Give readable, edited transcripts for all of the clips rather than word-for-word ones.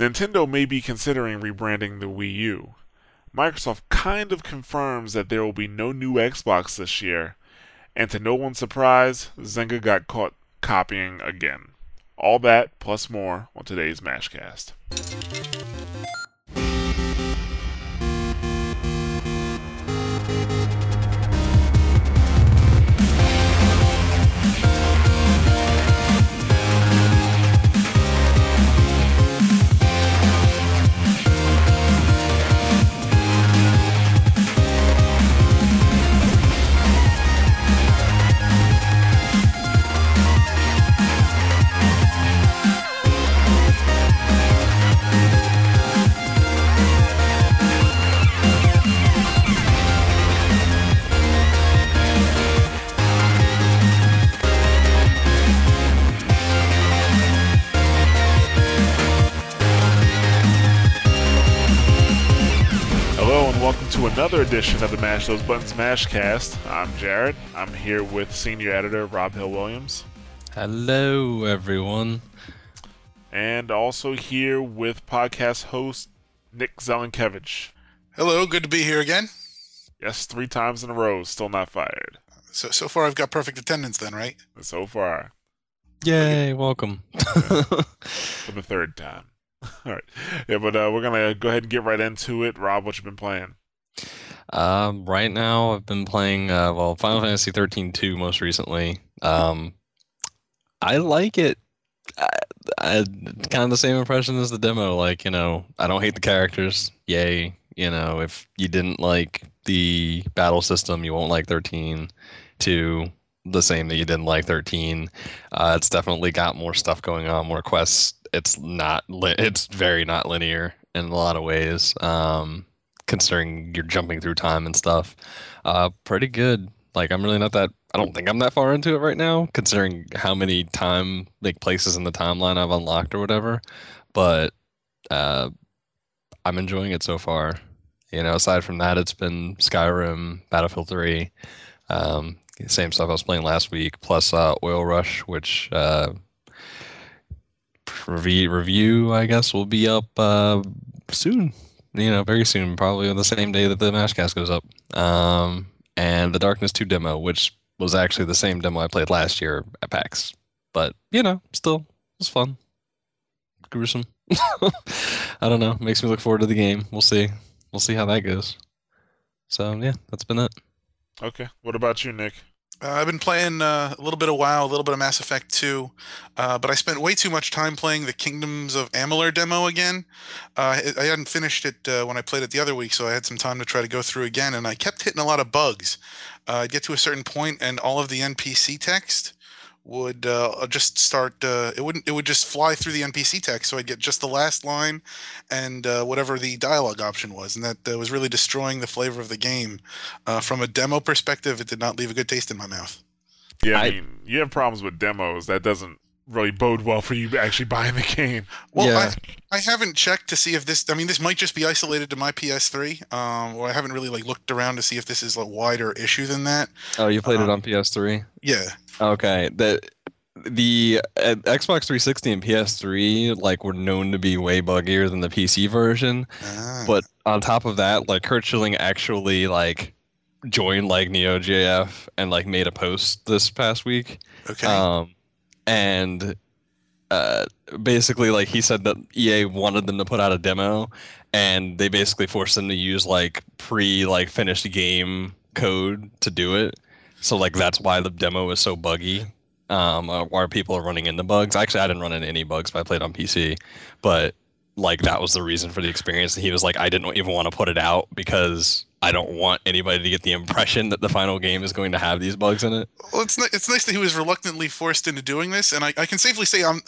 Nintendo may be considering rebranding the Wii U. Microsoft kind of confirms that there will be no new Xbox this year, and to no one's surprise, Zynga got caught copying again. All that, plus more, on today's Mashcast. Another edition of the Mash Those Buttons Mashcast. I'm Jared. I'm here with senior editor Rob Hill-Williams. Hello, everyone. And also here with podcast host Nick Zelenkevich. Hello, good to be here again. Yes, 3 times in a row, still not fired. So far I've got perfect attendance then, right? So far. Yay, welcome. For the 3rd time. All right. Yeah, but we're going to go ahead and get right into it. Rob, what you been playing? Right now I've been playing Final Fantasy 13-2 most recently. I like it. I kind of the same impression as the demo. Like, you know, I don't hate the characters. Yay. You know, if you didn't like the battle system, you won't like 13-2 the same that you didn't like 13. It's definitely got more stuff going on, more quests. It's very not linear in a lot of ways. Considering you're jumping through time and stuff. Pretty good. Like, I don't think I'm that far into it right now, considering how many places in the timeline I've unlocked or whatever. But I'm enjoying it so far. You know, aside from that, it's been Skyrim, Battlefield 3, same stuff I was playing last week, plus Oil Rush, which review, I guess, will be up soon. You know, very soon, probably on the same day that the Mashcast goes up. And the Darkness 2 demo, which was actually the same demo I played last year at PAX. But, you know, still, it was fun. Gruesome. I don't know. Makes me look forward to the game. We'll see. We'll see how that goes. So, yeah, that's been it. Okay. What about you, Nick? I've been playing a little bit of WoW, a little bit of Mass Effect 2, but I spent way too much time playing the Kingdoms of Amalur demo again. I hadn't finished it when I played it the other week, so I had some time to try to go through again, and I kept hitting a lot of bugs. I'd get to a certain point, and all of the NPC text would just start. It would just fly through the NPC text, so I'd get just the last line and whatever the dialogue option was, and that was really destroying the flavor of the game. From a demo perspective, it did not leave a good taste in my mouth. Yeah, I mean, you have problems with demos. That doesn't really bode well for you actually buying the game. Well, yeah. I haven't checked to see if this might just be isolated to my PS3. Or I haven't really looked around to see if this is a wider issue than that. Oh, you played it on PS3? Yeah. Okay. The Xbox 360 and PS3 were known to be way buggier than the PC version. Ah. But on top of that, Kurt Schilling actually joined NeoJF and made a post this past week. Okay. And basically, he said that EA wanted them to put out a demo, and they basically forced them to use finished game code to do it. So that's why the demo is so buggy. Our people are running into bugs. Actually, I didn't run into any bugs, but I played on PC. But that was the reason for the experience. And he was I didn't even want to put it out because I don't want anybody to get the impression that the final game is going to have these bugs in it. Well, it's nice that he was reluctantly forced into doing this, and I can safely say I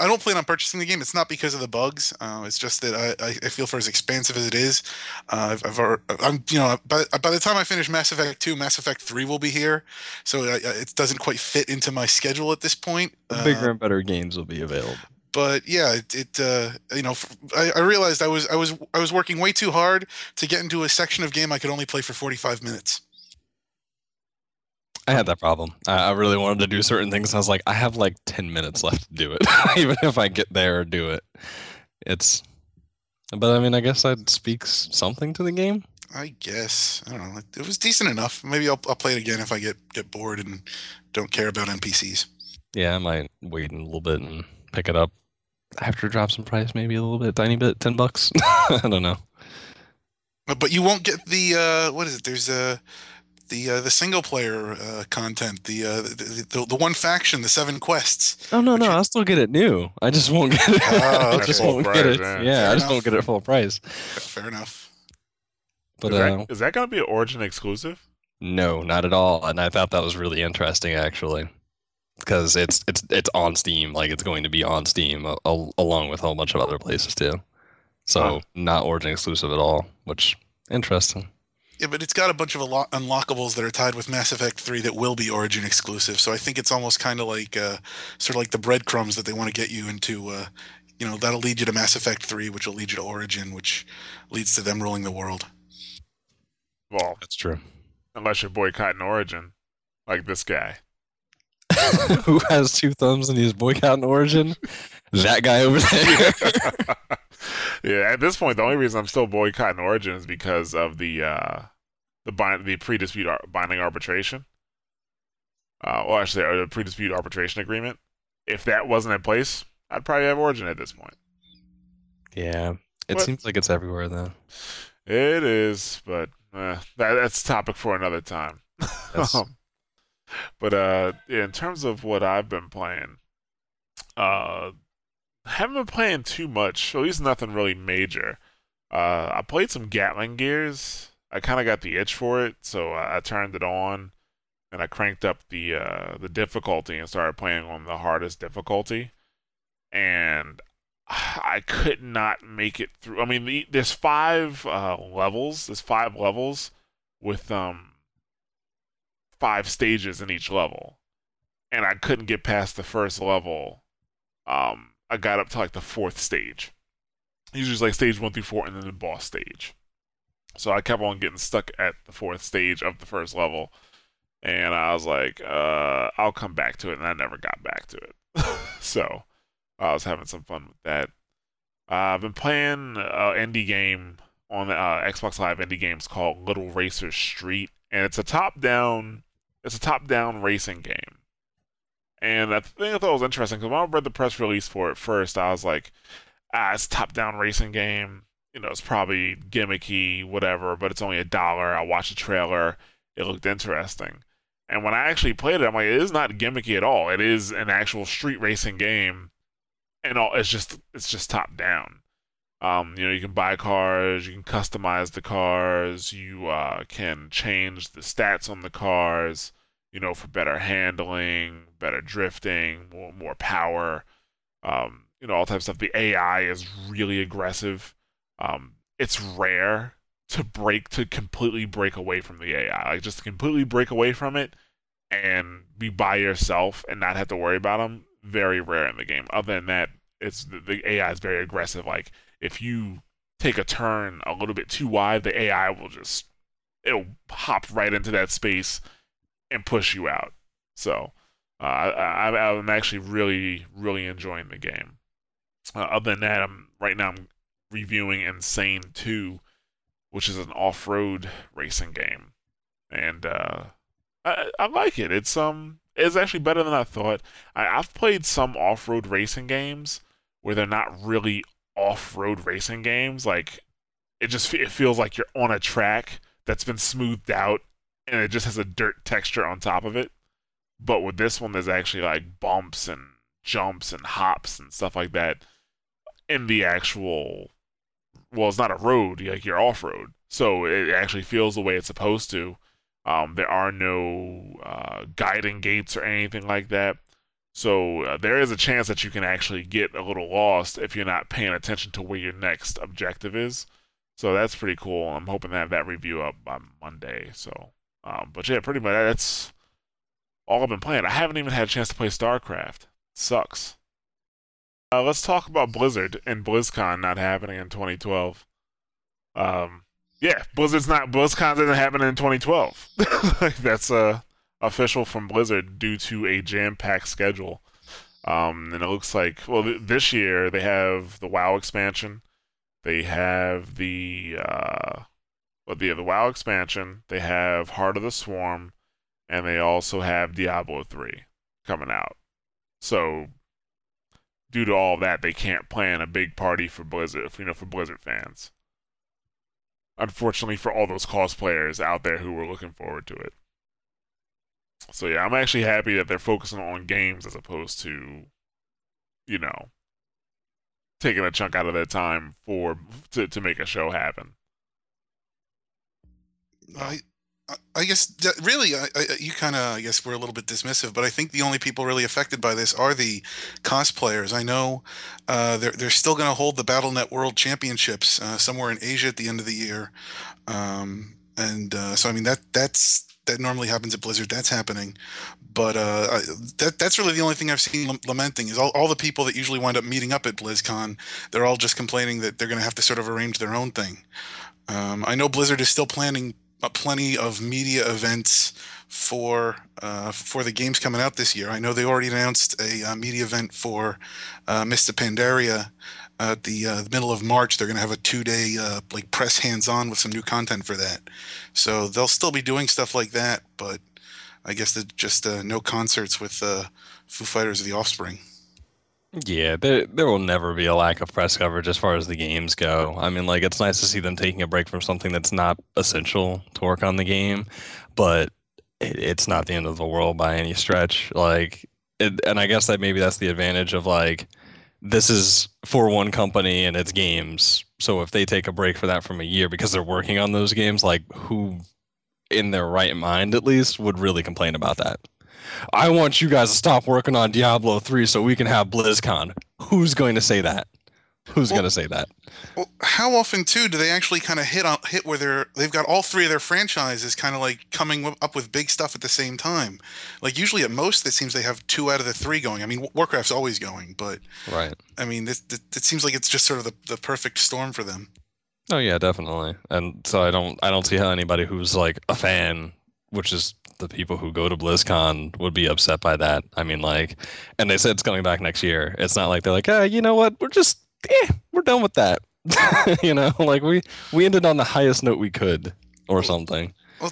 don't plan on purchasing the game. It's not because of the bugs. It's just that I feel for as expansive as it is, by the time I finish Mass Effect 2, Mass Effect 3 will be here, so it doesn't quite fit into my schedule at this point. Bigger and better games will be available. But yeah, I realized I was working way too hard to get into a section of game I could only play for 45 minutes. I had that problem. I really wanted to do certain things. And I was I have 10 minutes left to do it, even if I get there or do it. It's But I mean, I guess that speaks something to the game. I guess. I don't know. It was decent enough. Maybe I'll play it again if I get bored and don't care about NPCs. Yeah, I might wait a little bit and pick it up after it drops in price, maybe a little bit, tiny bit, $10. I don't know. But you won't get the what is it? There's the single player content, the one faction, the 7 quests. Oh no, I'll still get it new. I just won't get it. Oh, okay. I just won't get it. Yeah, yeah, I just won't get it full price. Fair enough. But is that going to be an Origin exclusive? No, not at all. And I thought that was really interesting, actually, because it's on Steam. Like, it's going to be on Steam along with a whole bunch of other places too. So not Origin exclusive at all, which interesting. Yeah, but it's got a bunch of unlockables that are tied with Mass Effect 3 that will be Origin exclusive. So I think it's almost kind of like sort of like the breadcrumbs that they want to get you into. You know, that'll lead you to Mass Effect 3, which will lead you to Origin, which leads to them ruling the world. Well, that's true. Unless you're boycotting Origin, like this guy. Who has 2 thumbs and he's boycotting Origin? That guy over there. Yeah, at this point, the only reason I'm still boycotting Origin is because of the pre-dispute binding arbitration. The pre-dispute arbitration agreement. If that wasn't in place, I'd probably have Origin at this point. Yeah, it seems like it's everywhere, though. It is, but... that's topic for another time. Yes. But in terms of what I've been playing, haven't been playing too much, at least nothing really major. I played some Gatling Gears. I kind of got the itch for it, so I turned it on and I cranked up the difficulty and started playing on the hardest difficulty. And I could not make it through. I mean, there's 5 levels. There's 5 levels with 5 stages in each level, and I couldn't get past the first level. I got up to like the 4th stage. Usually it's like stage 1 through 4, and then the boss stage. So I kept on getting stuck at the 4th stage of the first level, and I was like, "I'll come back to it," and I never got back to it. So. I was having some fun with that. I've been playing an indie game on the Xbox Live indie games called Little Racer Street, and it's a top-down racing game. And the thing I thought was interesting, because when I read the press release for it first, I was like, it's a top-down racing game. You know, it's probably gimmicky, whatever, but it's only $1. I watched the trailer. It looked interesting. And when I actually played it, I'm like, it is not gimmicky at all. It is an actual street racing game. And all it's just top down. You know, you can buy cars, you can customize the cars, you can change the stats on the cars, you know, for better handling, better drifting, more power, you know, all types of stuff. The AI is really aggressive. It's rare to completely break away from the AI, like just to completely break away from it and be by yourself and not have to worry about them. Very rare in the game. Other than that, it's the AI is very aggressive. Like, if you take a turn a little bit too wide, the AI will just... it'll hop right into that space and push you out. So, I'm actually really, really enjoying the game. Other than that, right now I'm reviewing Insane 2, which is an off-road racing game. And I like it. It's actually better than I thought. I've played some off-road racing games where they're not really off-road racing games. Like, it feels like you're on a track that's been smoothed out, and it just has a dirt texture on top of it. But with this one, there's actually like bumps and jumps and hops and stuff like that in the actual... well, it's not a road. Like, you're off-road. So it actually feels the way it's supposed to. There are no guiding gates or anything like that. So there is a chance that you can actually get a little lost if you're not paying attention to where your next objective is. So that's pretty cool. I'm hoping to have that review up by Monday. So, but yeah, pretty much that's all I've been playing. I haven't even had a chance to play StarCraft. Sucks. Let's talk about Blizzard and BlizzCon not happening in 2012. Yeah, BlizzCon didn't happen in 2012. That's official from Blizzard due to a jam-packed schedule. And it looks like, well, this year they have the WoW expansion. They have the WoW expansion. They have Heart of the Swarm, and they also have Diablo 3 coming out. So, due to all that, they can't plan a big party for Blizzard, for Blizzard fans. Unfortunately, for all those cosplayers out there who were looking forward to it. So yeah, I'm actually happy that they're focusing on games as opposed to, taking a chunk out of their time to make a show happen. I guess that really, we're a little bit dismissive, but I think the only people really affected by this are the cosplayers. I know they're still going to hold the Battle.net World Championships somewhere in Asia at the end of the year, that normally happens at Blizzard. That's happening, but that's really the only thing I've seen lamenting is all the people that usually wind up meeting up at BlizzCon. They're all just complaining that they're going to have to sort of arrange their own thing. I know Blizzard is still planning plenty of media events for the games coming out this year. I know they already announced a media event for Mr. Pandaria at the middle of March. They're going to have a 2-day press hands-on with some new content for that. So they'll still be doing stuff like that, but I guess there's just no concerts with Foo Fighters or The Offspring. Yeah, there will never be a lack of press coverage as far as the games go. I mean, it's nice to see them taking a break from something that's not essential to work on the game, but it's not the end of the world by any stretch. And I guess that maybe that's the advantage of this is for one company and it's games. So if they take a break for that from a year because they're working on those games, who in their right mind at least would really complain about that? I want you guys to stop working on Diablo 3 so we can have BlizzCon. Who's going to say that? Going to say that? Well, how often, too, do they actually kind of hit where they've got all three of their franchises kind of coming up with big stuff at the same time? Usually at most, it seems they have two out of the three going. I mean, Warcraft's always going, but right. I mean, it seems like it's just sort of the perfect storm for them. Oh, yeah, definitely. And so I don't see how anybody who's a fan, which is the people who go to BlizzCon, would be upset by that. I mean, and they said it's coming back next year. It's not like they're you know what? We're just, we're done with that. We ended on the highest note we could or something. Well,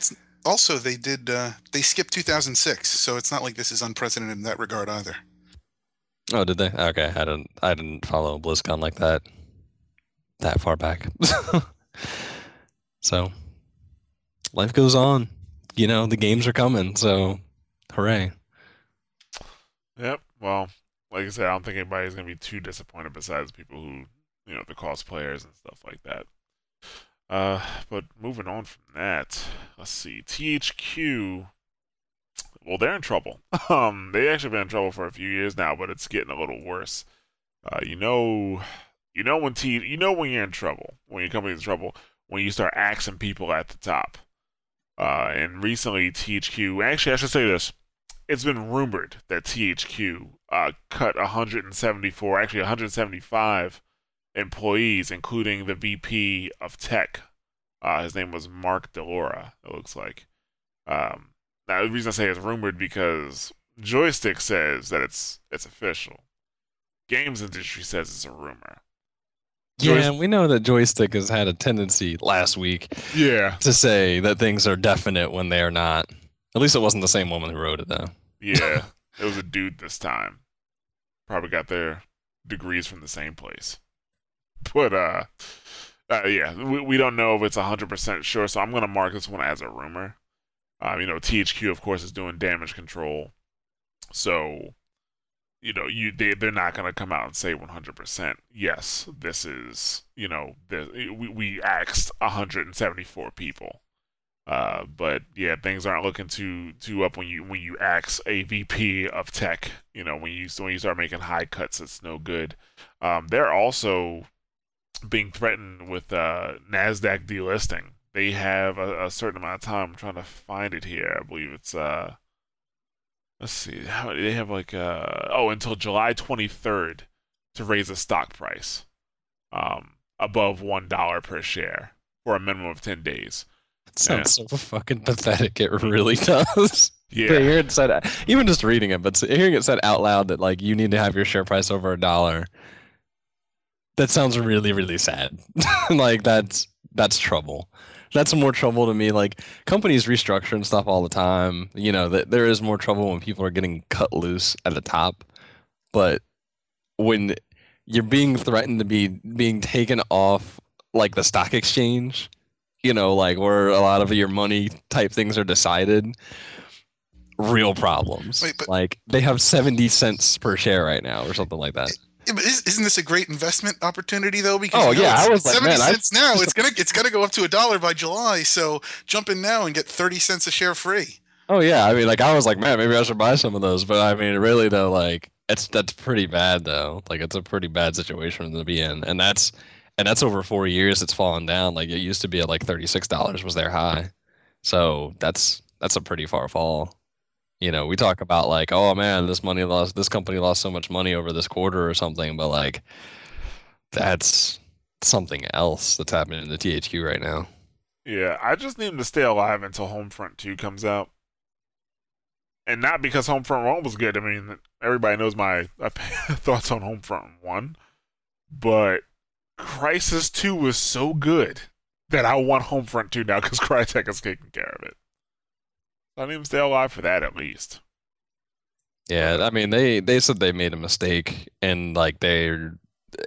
they did, they skipped 2006. So it's not like this is unprecedented in that regard either. Oh, did they? Okay. I didn't follow BlizzCon like that far back. So life goes on. The games are coming, so hooray. Yep. Well, like I said, I don't think anybody's going to be too disappointed besides people who, the cosplayers and stuff like that. But moving on from that, let's see. THQ, well, they're in trouble. They actually been in trouble for a few years now, but it's getting a little worse. When you're in trouble, when your company's in trouble, when you start axing people at the top. And recently, THQ... Actually, I should say this. It's been rumored that THQ cut 175 employees, including the VP of Tech. His name was Mark DeLora, it looks like. Now, the reason I say it's rumored because Joystick says that it's official. Games industry says it's a rumor. Yeah, we know that Joystick has had a tendency last week to say that things are definite when they're not. At least it wasn't the same woman who wrote it, though. Yeah, it was a dude this time. Probably got their degrees from the same place. But, we don't know if it's 100% sure, so I'm going to mark this one as a rumor. THQ, of course, is doing damage control. So... they're not going to come out and say 100%. Yes, this is, we axed 174 people. But yeah, things aren't looking too up when you axe a VP of Tech. When you start making high cuts, it's no good. They're also being threatened with NASDAQ delisting. They have a certain amount of time. I'm trying to find it here. I believe it's let's see. They have until July 23rd to raise the stock price above $1 per share for a minimum of 10 days. It sounds so fucking pathetic. It really does. Yeah. But hearing it said, even just reading it, but hearing it said out loud that you need to have your share price over $1 That sounds really, really sad. Like that's trouble. That's more trouble to me. Like, companies restructure and stuff all the time. You know, there is more trouble when people are getting cut loose at the top. But when you're being threatened to be being taken off, like, the stock exchange, you know, like where a lot of your money type things are decided, real problems. Wait, but, like, they have 70 cents per share right now or something like that. But isn't this a great investment opportunity, though? Because I was like, 70 cents now. It's gonna go up to $1 by July. So jump in now and get 30 cents a share free. Oh yeah, I mean, like, I was like, man, maybe I should buy some of those. But I mean, really though, like, that's pretty bad though. Like, it's a pretty bad situation to be in, and that's over 4 years. It's fallen down. Like, it used to be at like $36 was their high. So that's a pretty far fall. You know, we talk about like, oh man, this company lost so much money over this quarter or something, but like, that's something else that's happening in the THQ right now. Yeah, I just need them to stay alive until Homefront 2 comes out. And not because Homefront 1 was good. I mean, everybody knows my thoughts on Homefront 1. But Crysis 2 was so good that I want Homefront 2 now because Crytek is taking care of it. I need them to stay alive for that, at least. Yeah, I mean, they said they made a mistake, and like, they're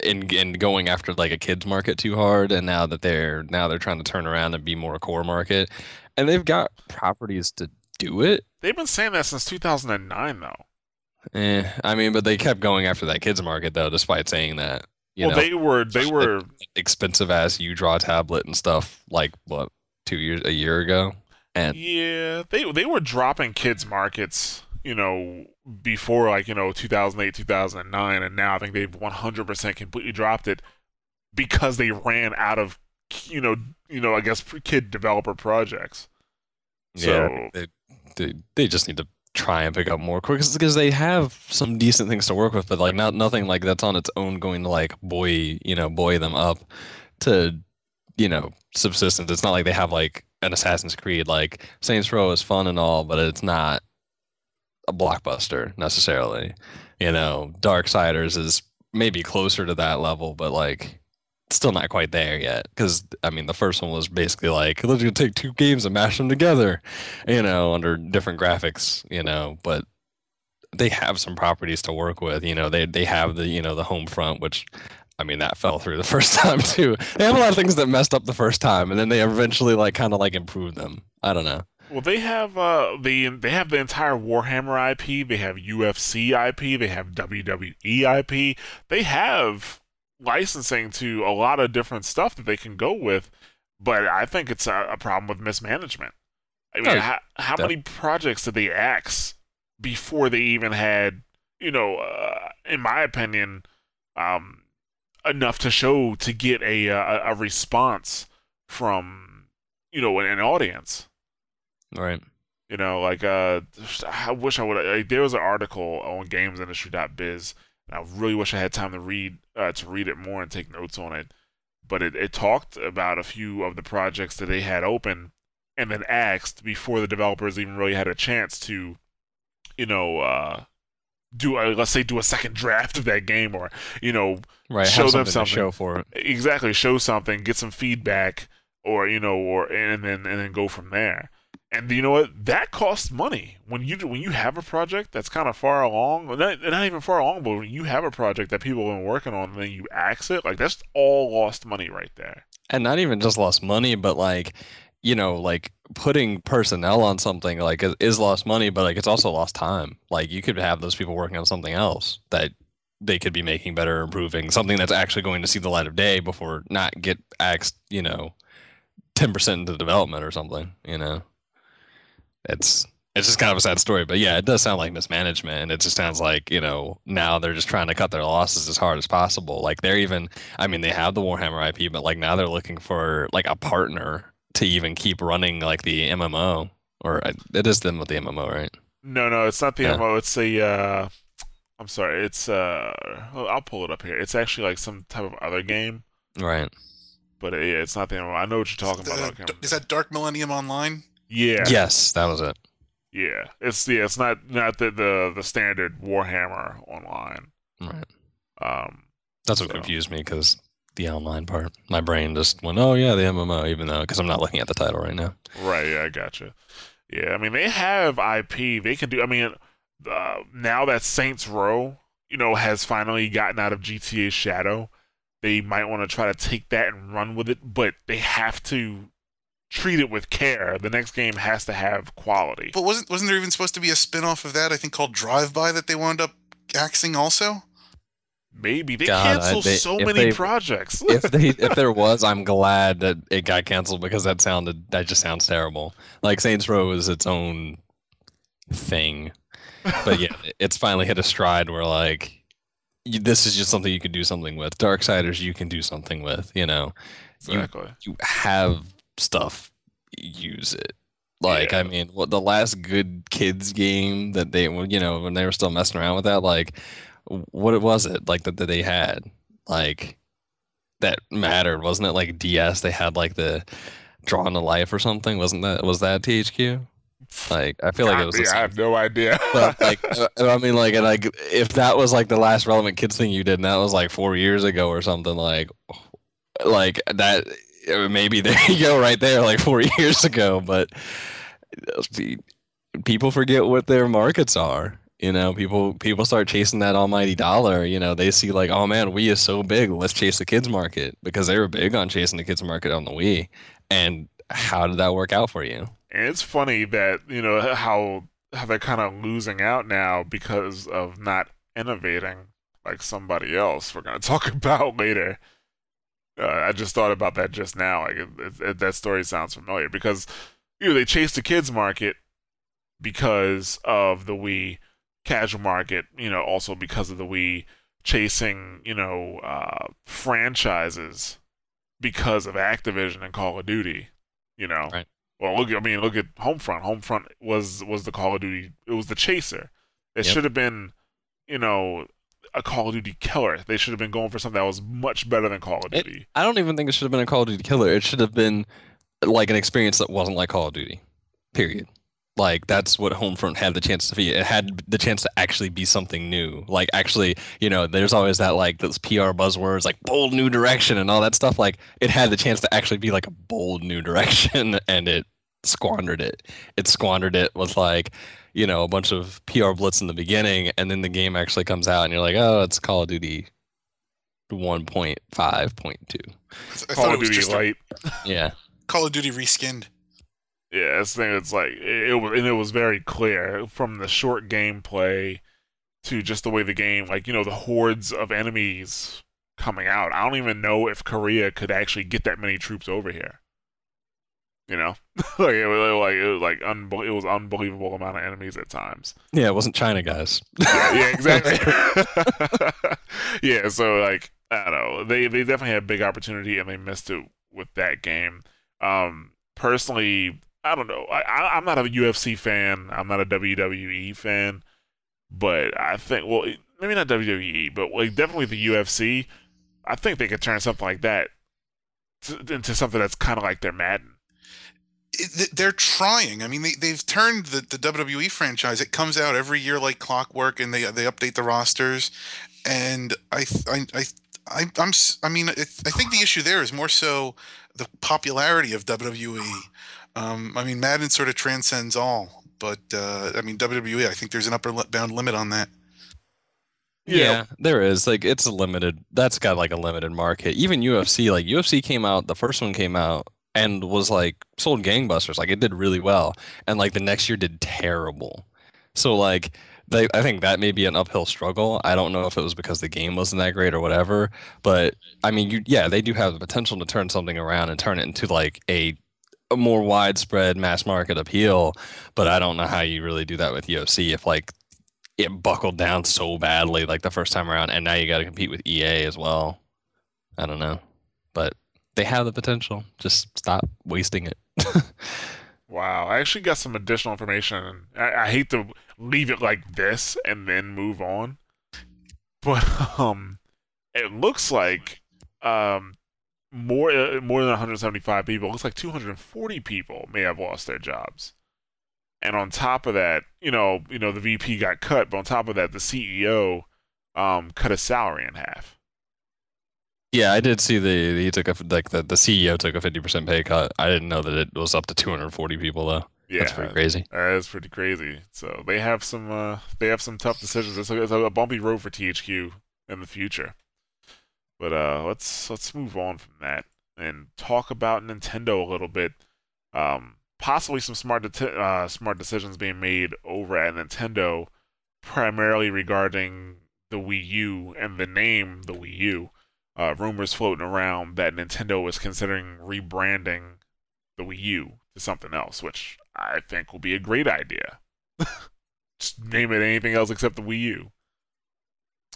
in going after like a kids market too hard, and now they're trying to turn around and be more a core market, and they've got properties to do it. They've been saying that since 2009, though. I mean, but they kept going after that kids market though, despite saying that. You know, they were expensive ass UDraw tablet and stuff like what, a year ago. And yeah, they were dropping kids markets, you know, before, like, you know, 2008, 2009, and now I think they've 100% completely dropped it because they ran out of, you know, I guess kid developer projects. So yeah, they just need to try and pick up more quick because they have some decent things to work with, but like nothing like that's on its own going to like buoy them up to, you know, subsistence. It's not like they have like an Assassin's Creed. Like, Saints Row is fun and all, but it's not a blockbuster necessarily. You know, Darksiders is maybe closer to that level, but like, it's still not quite there yet. Because I mean, the first one was basically like, let's just take two games and mash them together, you know, under different graphics, you know. But they have some properties to work with. You know, they have the, you know, the Homefront, which, I mean, that fell through the first time too. They have a lot of things that messed up the first time, and then they eventually like kind of like improved them. I don't know. Well, they have the entire Warhammer IP. They have UFC IP. They have WWE IP. They have licensing to a lot of different stuff that they can go with. But I think it's a problem with mismanagement. I mean, how many projects did they axe before they even had, you know, in my opinion, enough to show to get a response from, you know, an audience. Right. You know, like, I wish I would. Like, there was an article on GamesIndustry.biz, and I really wish I had time to read it more and take notes on it. But it talked about a few of the projects that they had open and then axed before the developers even really had a chance to, you know, do a second draft of that game, or, you know, right, show them something. To show for it. Exactly, show something, get some feedback, or, you know, and then go from there. And you know what? That costs money when you have a project that's kind of far along, not even far along, but when you have a project that people have been working on and then you axe it, like, that's all lost money right there. And not even just lost money, but like, you know, like, putting personnel on something like is lost money, but like, it's also lost time. Like, you could have those people working on something else that they could be making better, improving something that's actually going to see the light of day before not get axed, you know, 10% into development or something. You know, it's just kind of a sad story, but yeah, it does sound like mismanagement, and it just sounds like, you know, now they're just trying to cut their losses as hard as possible. Like, they're even, I mean, they have the Warhammer IP, but like, now they're looking for like a partner to even keep running like the MMO, or it is them with the MMO, right? No, it's not the MMO. It's the I'm sorry, it's I'll pull it up here. It's actually like some type of other game, right? But yeah, it's not the MMO. I know what you're talking about. Is that Dark Millennium Online? Yeah. Yes, that was it. Yeah, it's not the standard Warhammer Online. Right. That's what confused me, because the online part. My brain just went, oh yeah, the MMO, even though, because I'm not looking at the title right now. Right, yeah, I gotcha. Yeah, I mean, they have IP. They can do, I mean, now that Saints Row, you know, has finally gotten out of GTA's shadow, they might want to try to take that and run with it, but they have to treat it with care. The next game has to have quality. But wasn't there even supposed to be a spin-off of that, I think, called Drive-By that they wound up axing also? Maybe. They canceled so many projects. If there was, I'm glad that it got canceled, because that just sounds terrible. Like, Saints Row is its own thing. But yeah, it's finally hit a stride where, like, this is just something you could do something with. Darksiders, you can do something with, you know. Exactly. You have stuff, use it. Like, yeah. I mean, the last good kids game that they, you know, when they were still messing around with that, like, what was it, like, that they had, like, that mattered? Wasn't it like DS? They had like the Drawn to Life or something. Was that THQ? Like, I feel like it was. I have no idea. But, like, I mean, like, and like, if that was like the last relevant kids thing you did, and that was like 4 years ago or something, like that. Maybe there you go, right there, like 4 years ago. But people forget what their markets are. You know, people start chasing that almighty dollar. You know, they see like, oh man, Wii is so big. Let's chase the kids market, because they were big on chasing the kids market on the Wii. And how did that work out for you? And it's funny that, you know, how they're kind of losing out now because of not innovating like somebody else we're going to talk about later. I just thought about that just now. Like, that story sounds familiar, because, you know, they chased the kids market because of the Wii. Casual market, you know, also because of the Wii, chasing, you know, franchises because of Activision and Call of Duty, you know. Right. Well, look at Homefront. Homefront was the Call of Duty. It was the chaser. It should have been, you know, a Call of Duty killer. They should have been going for something that was much better than Call of Duty. I don't even think it should have been a Call of Duty killer. It should have been like an experience that wasn't like Call of Duty. Period. Like, that's what Homefront had the chance to be. It had the chance to actually be something new. Like, actually, you know, there's always that, like, those PR buzzwords, like, bold new direction and all that stuff. Like, it had the chance to actually be, like, a bold new direction, and it squandered it. It squandered it with, like, you know, a bunch of PR blitz in the beginning, and then the game actually comes out, and you're like, oh, it's Call of Duty 1.5.2. Call of Duty Light. Yeah. Call of Duty reskinned. Yeah, this thing, it's like, it was very clear from the short gameplay to just the way the game, like, you know, the hordes of enemies coming out. I don't even know if Korea could actually get that many troops over here. You know? Like, it was unbelievable amount of enemies at times. Yeah, it wasn't China, guys. Yeah, exactly. Yeah, so, like, I don't know. They definitely had a big opportunity, and they missed it with that game. Personally, I don't know. I'm not a UFC fan. I'm not a WWE fan. But I think, well, maybe not WWE, but like definitely the UFC, I think they could turn something like that into something that's kind of like their Madden. They're trying. I mean, they've turned the WWE franchise. It comes out every year like clockwork, and they update the rosters. And I think the issue there is more so the popularity of WWE. I mean, Madden sort of transcends all, but I mean, WWE, I think there's an upper bound limit on that. Yeah, there is. Like, it's a limited. That's got like a limited market. Even UFC, like UFC came out, the first one came out and was like sold gangbusters. Like, it did really well, and like the next year did terrible. So like, I think that may be an uphill struggle. I don't know if it was because the game wasn't that great or whatever, but I mean, they do have the potential to turn something around and turn it into like a more widespread mass market appeal, but I don't know how you really do that with UFC if like it buckled down so badly like the first time around, and now you got to compete with EA as well. I don't know, but they have the potential. Just stop wasting it. Wow, I actually got some additional information. I hate to leave it like this and then move on, but it looks like more than 175 people, it looks like 240 people may have lost their jobs. And on top of that, you know, the VP got cut, but on top of that, the CEO cut his salary in half. Yeah, I did see the he took a, like the CEO took a 50% pay cut. I didn't know that it was up to 240 people though. Yeah, that's pretty crazy. That's pretty crazy. So they have some tough decisions. It's a bumpy road for THQ in the future. But let's move on from that and talk about Nintendo a little bit. Possibly some smart decisions being made over at Nintendo, primarily regarding the Wii U and the name, the Wii U. Rumors floating around that Nintendo is considering rebranding the Wii U to something else, which I think will be a great idea. Just name it anything else except the Wii U.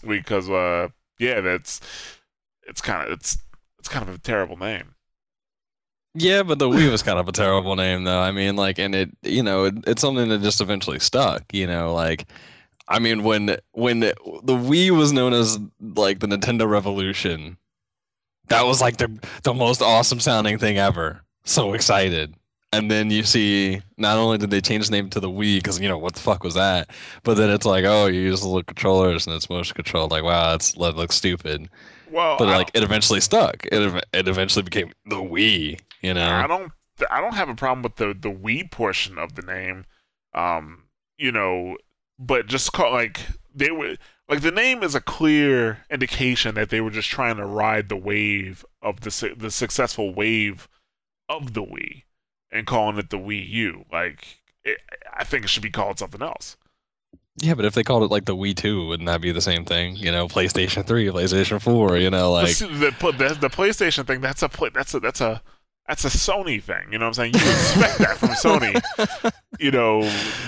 Because it's kind of a terrible name. Yeah, but the Wii was kind of a terrible name though. I mean, like, and it, you know, it's something that just eventually stuck, you know, like, I mean, when the Wii was known as like the Nintendo Revolution, that was like the most awesome sounding thing ever. So excited. And then you see, not only did they change the name to the Wii, because, you know, what the fuck was that? But then it's like, oh, you use the little controllers and it's motion controlled. Like, wow, that looks stupid. Well, but like, it eventually stuck. It eventually became the Wii, you know? I don't have a problem with the Wii portion of the name, you know, but just call, like, they were, like, the name is a clear indication that they were just trying to ride the wave of the successful wave of the Wii. And calling it the Wii U, like, I think it should be called something else. Yeah, but if they called it like the Wii 2, wouldn't that be the same thing? You know, PlayStation 3, PlayStation 4. You know, like the PlayStation thing. That's a Sony thing. You know what I'm saying? You expect that from Sony. You know,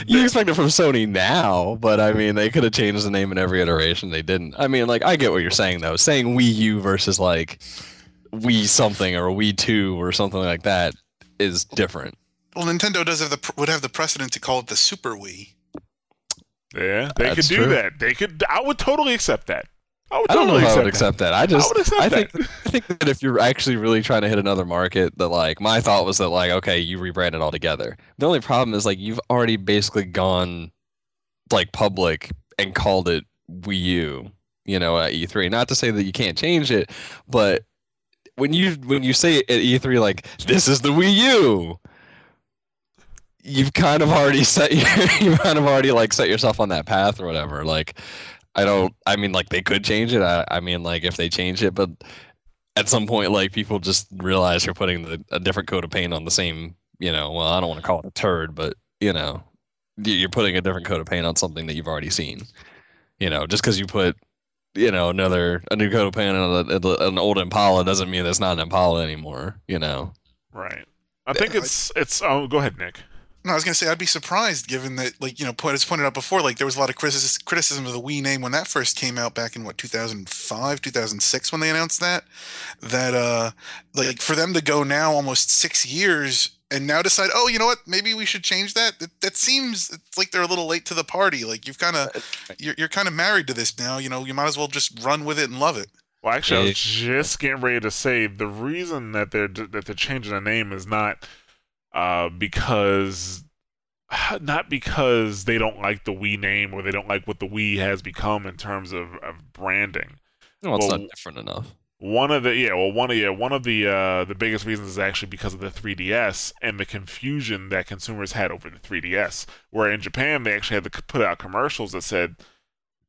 you expect it from Sony now, but I mean, they could have changed the name in every iteration. They didn't. I mean, like, I get what you're saying though. Saying Wii U versus like Wii something or Wii 2 or something like that is different. Well, Nintendo does have would have the precedent to call it the Super Wii. Yeah, they could do that. They could. I would totally accept that. I don't know if I would accept that. I think that if you're actually really trying to hit another market, that like my thought was that like, okay, you rebrand it all together. The only problem is like you've already basically gone like public and called it Wii U. You know, at E3. Not to say that you can't change it, but when you say at E3 like this is the Wii U, you've kind of already set yourself on that path or whatever. Like, I mean they could change it. I mean like if they change it, but at some point like people just realize you're putting a different coat of paint on the same. You know, well, I don't want to call it a turd, but you know, you're putting a different coat of paint on something that you've already seen. You know, just because you put, you know, a new coat of paint on an old Impala doesn't mean that's not an Impala anymore, you know? Right. I think go ahead, Nick. No, I was going to say, I'd be surprised given that, like, you know, as pointed out before, like, there was a lot of criticism of the Wii name when that first came out back in, what, 2005, 2006 when they announced that like, for them to go now almost 6 years and now decide, oh, you know what, maybe we should change that. That seems it's like they're a little late to the party. Like you're kind of married to this now. You know, you might as well just run with it and love it. Well, actually, I was just getting ready to say the reason that they're changing the name is not because they don't like the Wii name or they don't like what the Wii has become in terms of branding. No, well, it's not different enough. One of the biggest reasons is actually because of the 3DS and the confusion that consumers had over the 3DS. Where in Japan they actually had to put out commercials that said,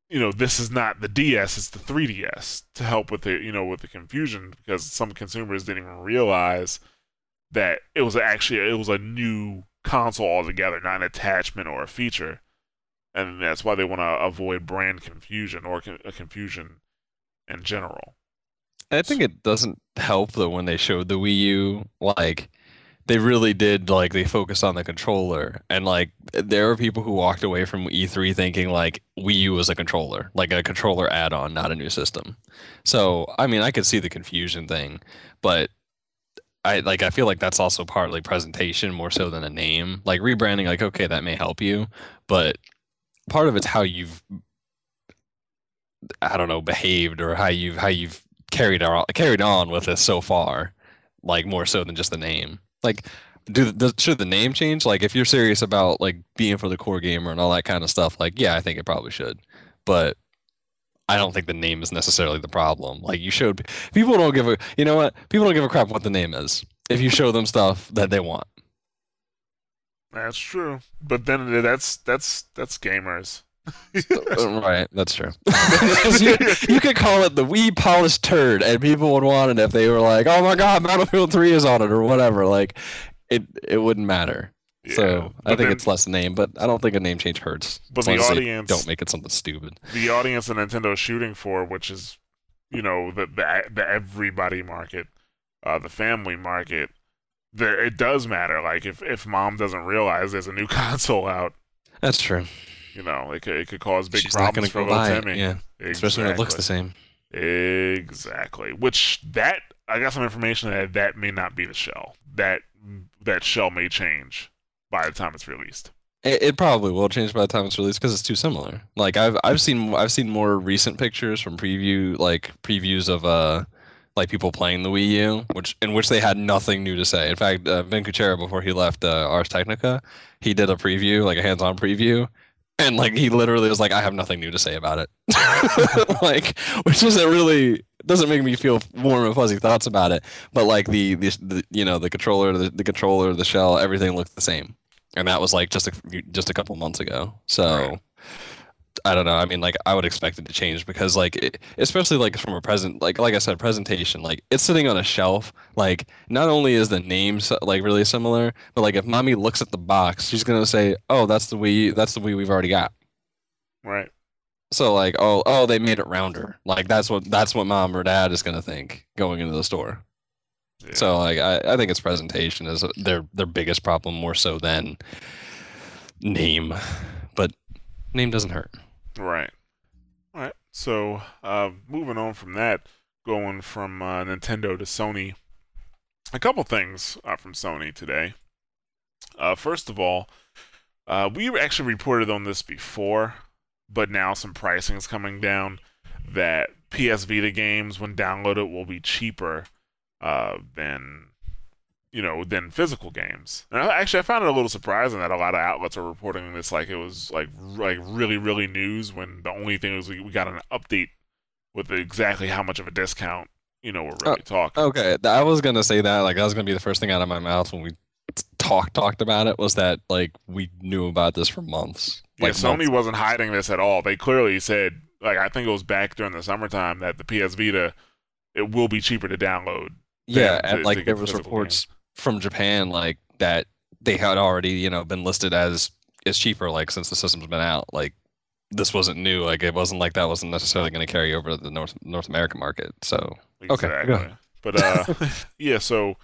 you know, this is not the DS, it's the 3DS, to help with the, you know, with the confusion, because some consumers didn't even realize that it was a new console altogether, not an attachment or a feature, and that's why they want to avoid brand confusion or confusion in general. I think it doesn't help though when they showed the Wii U, like they really did, like they focused on the controller, and like there are people who walked away from E3 thinking like Wii U was a controller, like a controller add-on, not a new system. So I mean, I could see the confusion thing, but I feel like that's also partly presentation more so than a name. Like rebranding, like okay, that may help you, but part of it's how you've, I don't know, behaved or how you've carried on with this so far, like more so than just the name. Like, should the name change? Like, if you're serious about like being for the core gamer and all that kind of stuff, like yeah, I think it probably should. But I don't think the name is necessarily the problem. Like, you showed people don't give a, you know what? People don't give a crap what the name is if you show them stuff that they want. That's true, but then that's gamers. Right, that's true. You could call it the Wii polished turd, and people would want it if they were like, "Oh my God, Battlefield 3 is on it" or whatever. Like, it wouldn't matter. Yeah, so I think it's less name, but I don't think a name change hurts. But the audience, don't make it something stupid. The audience that Nintendo's shooting for, which is, you know, the everybody market, the family market. There, it does matter. Like, if mom doesn't realize there's a new console out, that's true. You know, it could cause big problems for little Timmy. Yeah, exactly. Especially when it looks the same. Exactly. Which I got some information that may not be the shell. That shell may change by the time it's released. It probably will change by the time it's released because it's too similar. Like, I've seen more recent pictures from previews of like people playing the Wii U, in which they had nothing new to say. In fact, Ben Kuchera, before he left Ars Technica, he did a preview, like a hands-on preview, and like he literally was like, "I have nothing new to say about it," like, which doesn't really make me feel warm and fuzzy thoughts about it. But like the you know, the controller, the shell, everything looked the same, and that was like just a couple months ago. So. Right. I don't know. I mean, like, I would expect it to change because, like, especially like from a present, like I said, presentation, like it's sitting on a shelf. Like, not only is the name like really similar, but like if mommy looks at the box, she's gonna say, "Oh, that's the Wii we've already got." Right. So like, oh, they made it rounder. Like that's what mom or dad is gonna think going into the store. Yeah. So like, I think its presentation is their biggest problem more so than name, but name doesn't hurt. Right. All right. So, moving on from that, going from Nintendo to Sony, a couple things from Sony today. First of all, we actually reported on this before, but now some pricing is coming down that PS Vita games, when downloaded, will be cheaper than physical games. And I found it a little surprising that a lot of outlets are reporting this like it was like really, really news when the only thing was we got an update with exactly how much of a discount, you know, we're really talking. Okay, I was going to say that. Like, that was going to be the first thing out of my mouth when we talked about it, was that, like, we knew about this for months. Like, yeah, Sony wasn't hiding this at all. They clearly said, like, I think it was back during the summertime, that the PS Vita, it will be cheaper to download. Yeah, and, like, there was reports... Game. From Japan, like, that they had already, you know, been listed as cheaper, like, since the system's been out. Like, this wasn't new. Like, it wasn't like that wasn't necessarily going to carry over to the North American market. So, exactly. Okay, go ahead. But yeah, so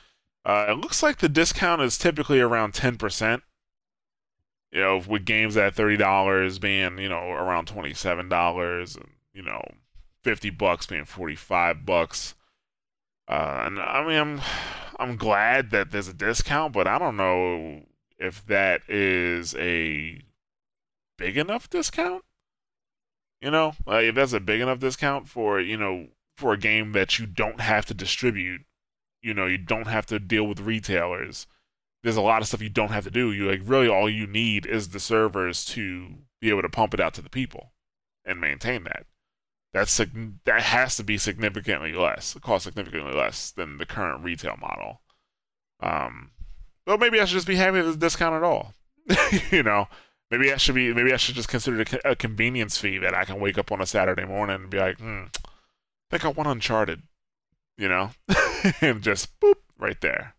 it looks like the discount is typically around 10%. You know, with games at $30 being, you know, around $27, and, you know, $50 being $45. And I mean, I'm glad that there's a discount, but I don't know if that is a big enough discount. You know, like, if that's a big enough discount for, you know, for a game that you don't have to distribute, you know, you don't have to deal with retailers. There's a lot of stuff you don't have to do. You, like, really all you need is the servers to be able to pump it out to the people and maintain that. That has to be significantly less. It costs significantly less than the current retail model. Well, maybe I should just be happy with the discount at all. You know, maybe I should just consider it a convenience fee that I can wake up on a Saturday morning and be like, I think I want Uncharted. You know, and just boop right there.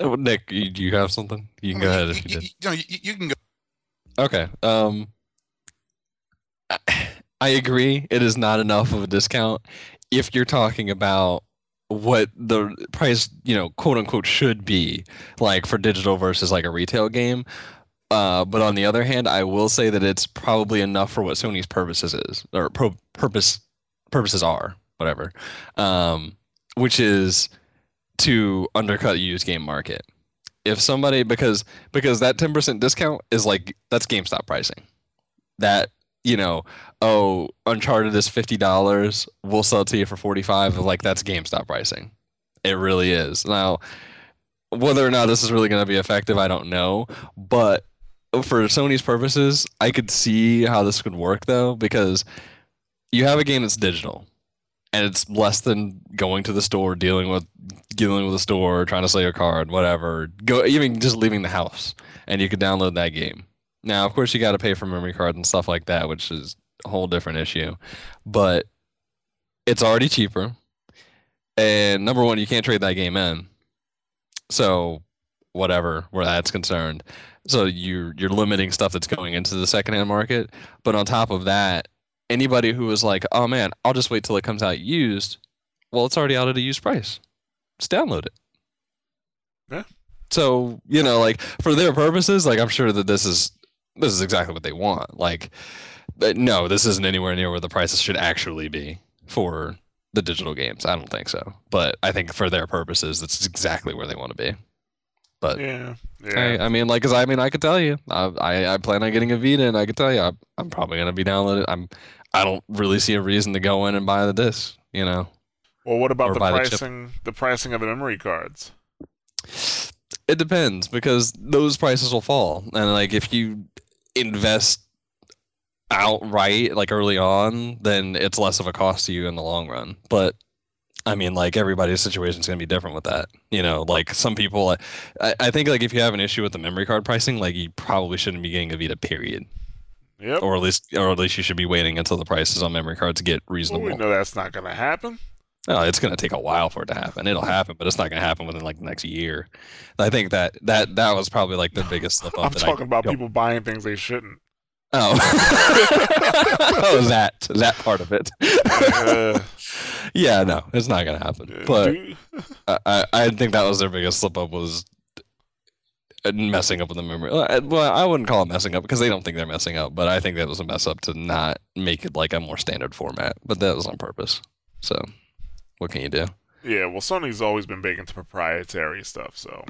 Nick, do you have something? You can go ahead if you did. No, you can go. Okay. I agree. It is not enough of a discount if you're talking about what the price, you know, quote unquote, should be like for digital versus like a retail game. But on the other hand, I will say that it's probably enough for what Sony's purposes are, whatever, which is to undercut the used game market. If somebody, because that 10% discount is like, that's GameStop pricing. That, you know, oh, Uncharted is $50. We'll sell it to you for $45. Like, that's GameStop pricing. It really is. Now, whether or not this is really going to be effective, I don't know. But for Sony's purposes, I could see how this could work, though, because you have a game that's digital, and it's less than going to the store, dealing with the store, trying to sell your card, whatever. Go, even just leaving the house, and you could download that game. Now, of course, you got to pay for memory cards and stuff like that, which is a whole different issue. But it's already cheaper, and number one, you can't trade that game in. So, whatever, where that's concerned. So you're limiting stuff that's going into the secondhand market. But on top of that, anybody who is like, oh man, I'll just wait till it comes out used. Well, it's already out at a used price. Just download it. Yeah. So, you know, like for their purposes, like I'm sure that this is exactly what they want. Like, no, this isn't anywhere near where the prices should actually be for the digital games. I don't think so. But I think for their purposes, that's exactly where they want to be. But yeah. I mean, I could tell you, I plan on getting a Vita, and I could tell you, I'm probably gonna be downloaded. I don't really see a reason to go in and buy the disc, you know. Well, what about the pricing of the memory cards? It depends, because those prices will fall, and like if you invest outright, like early on, then it's less of a cost to you in the long run, but. I mean, like, everybody's situation is going to be different with that. You know, like, some people... I think, like, if you have an issue with the memory card pricing, like, you probably shouldn't be getting a Vita, period. Yep. Or at least you should be waiting until the prices on memory cards get reasonable. Well, we know that's not going to happen. No, it's going to take a while for it to happen. It'll happen, but it's not going to happen within, like, the next year. I think that was probably, like, the biggest slip-up. I'm talking about people buying things they shouldn't. Oh. that part of it. Yeah, no, it's not gonna happen. But I think that was their biggest slip up, was messing up with the memory. Well, I wouldn't call it messing up, because they don't think they're messing up, but I think that was a mess up to not make it like a more standard format. But that was on purpose. So what can you do? Yeah, well, Sony's always been big into proprietary stuff, so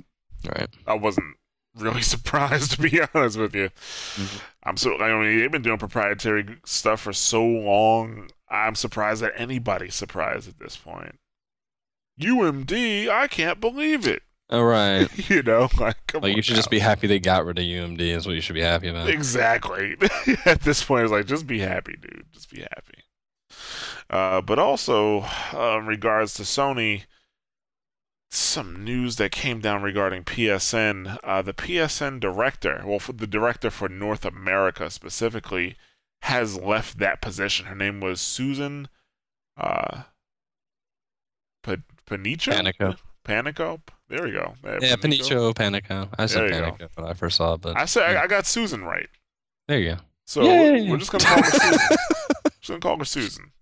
right. I wasn't really surprised, to be honest with you. Mm-hmm. I mean, they've been doing proprietary stuff for so long. I'm surprised that anybody's surprised at this point. UMD, I can't believe it. All right. You know, like, come on. Like, you should just be happy they got rid of UMD, is what you should be happy about. Exactly. At this point, it's like, just be happy, dude. Just be happy. But also, in regards to Sony, some news that came down regarding PSN. The PSN director, the director for North America specifically, has left that position. Her name was Susan Panico. There we go. Yeah, Panico. I said Panico when I first saw it, but I said I got Susan right. There you go. So we're just gonna call her Susan. Just gonna call her Susan.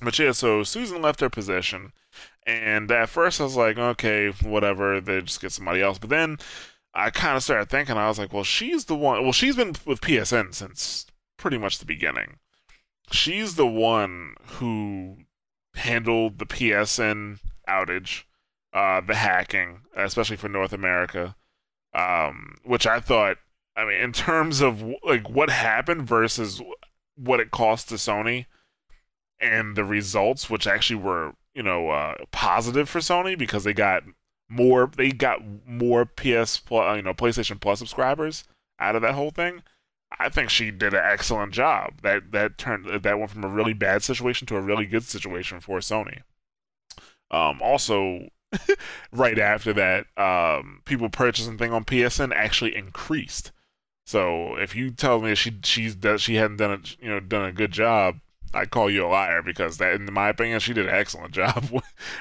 But yeah, so Susan left her position. And at first I was like, okay, whatever, they just get somebody else. But then I kind of started thinking, I was like, well, she's the one... Well, she's been with PSN since pretty much the beginning. She's the one who handled the PSN outage, the hacking, especially for North America, which I thought, I mean, in terms of like what happened versus what it cost to Sony and the results, which actually were... you know, positive for Sony, because they got more PS Plus, you know, PlayStation Plus subscribers out of that whole thing. I think she did an excellent job. That went from a really bad situation to a really good situation for Sony. Also, right after that, people purchasing thing on PSN actually increased. So if you tell me she hadn't done a good job, I call you a liar, because that, in my opinion, she did an excellent job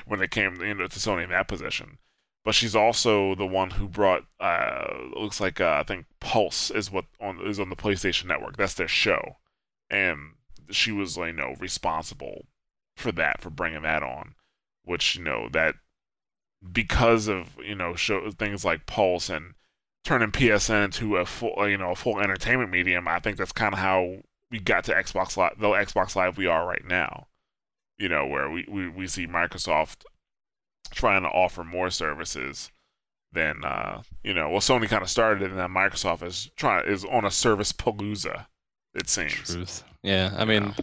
when it came to Sony in that position. But she's also the one who brought, looks like I think Pulse is what is on the PlayStation Network. That's their show, and she was, you know, responsible for that, for bringing that on. Which, you know, that because of, you know, show things like Pulse and turning PSN into a full entertainment medium. I think that's kind of how we got to Xbox Live, the Xbox Live we are right now, you know, where we see Microsoft trying to offer more services than, you know, well, Sony kind of started it, and then Microsoft is on a service palooza, it seems. Truth. Yeah, I mean,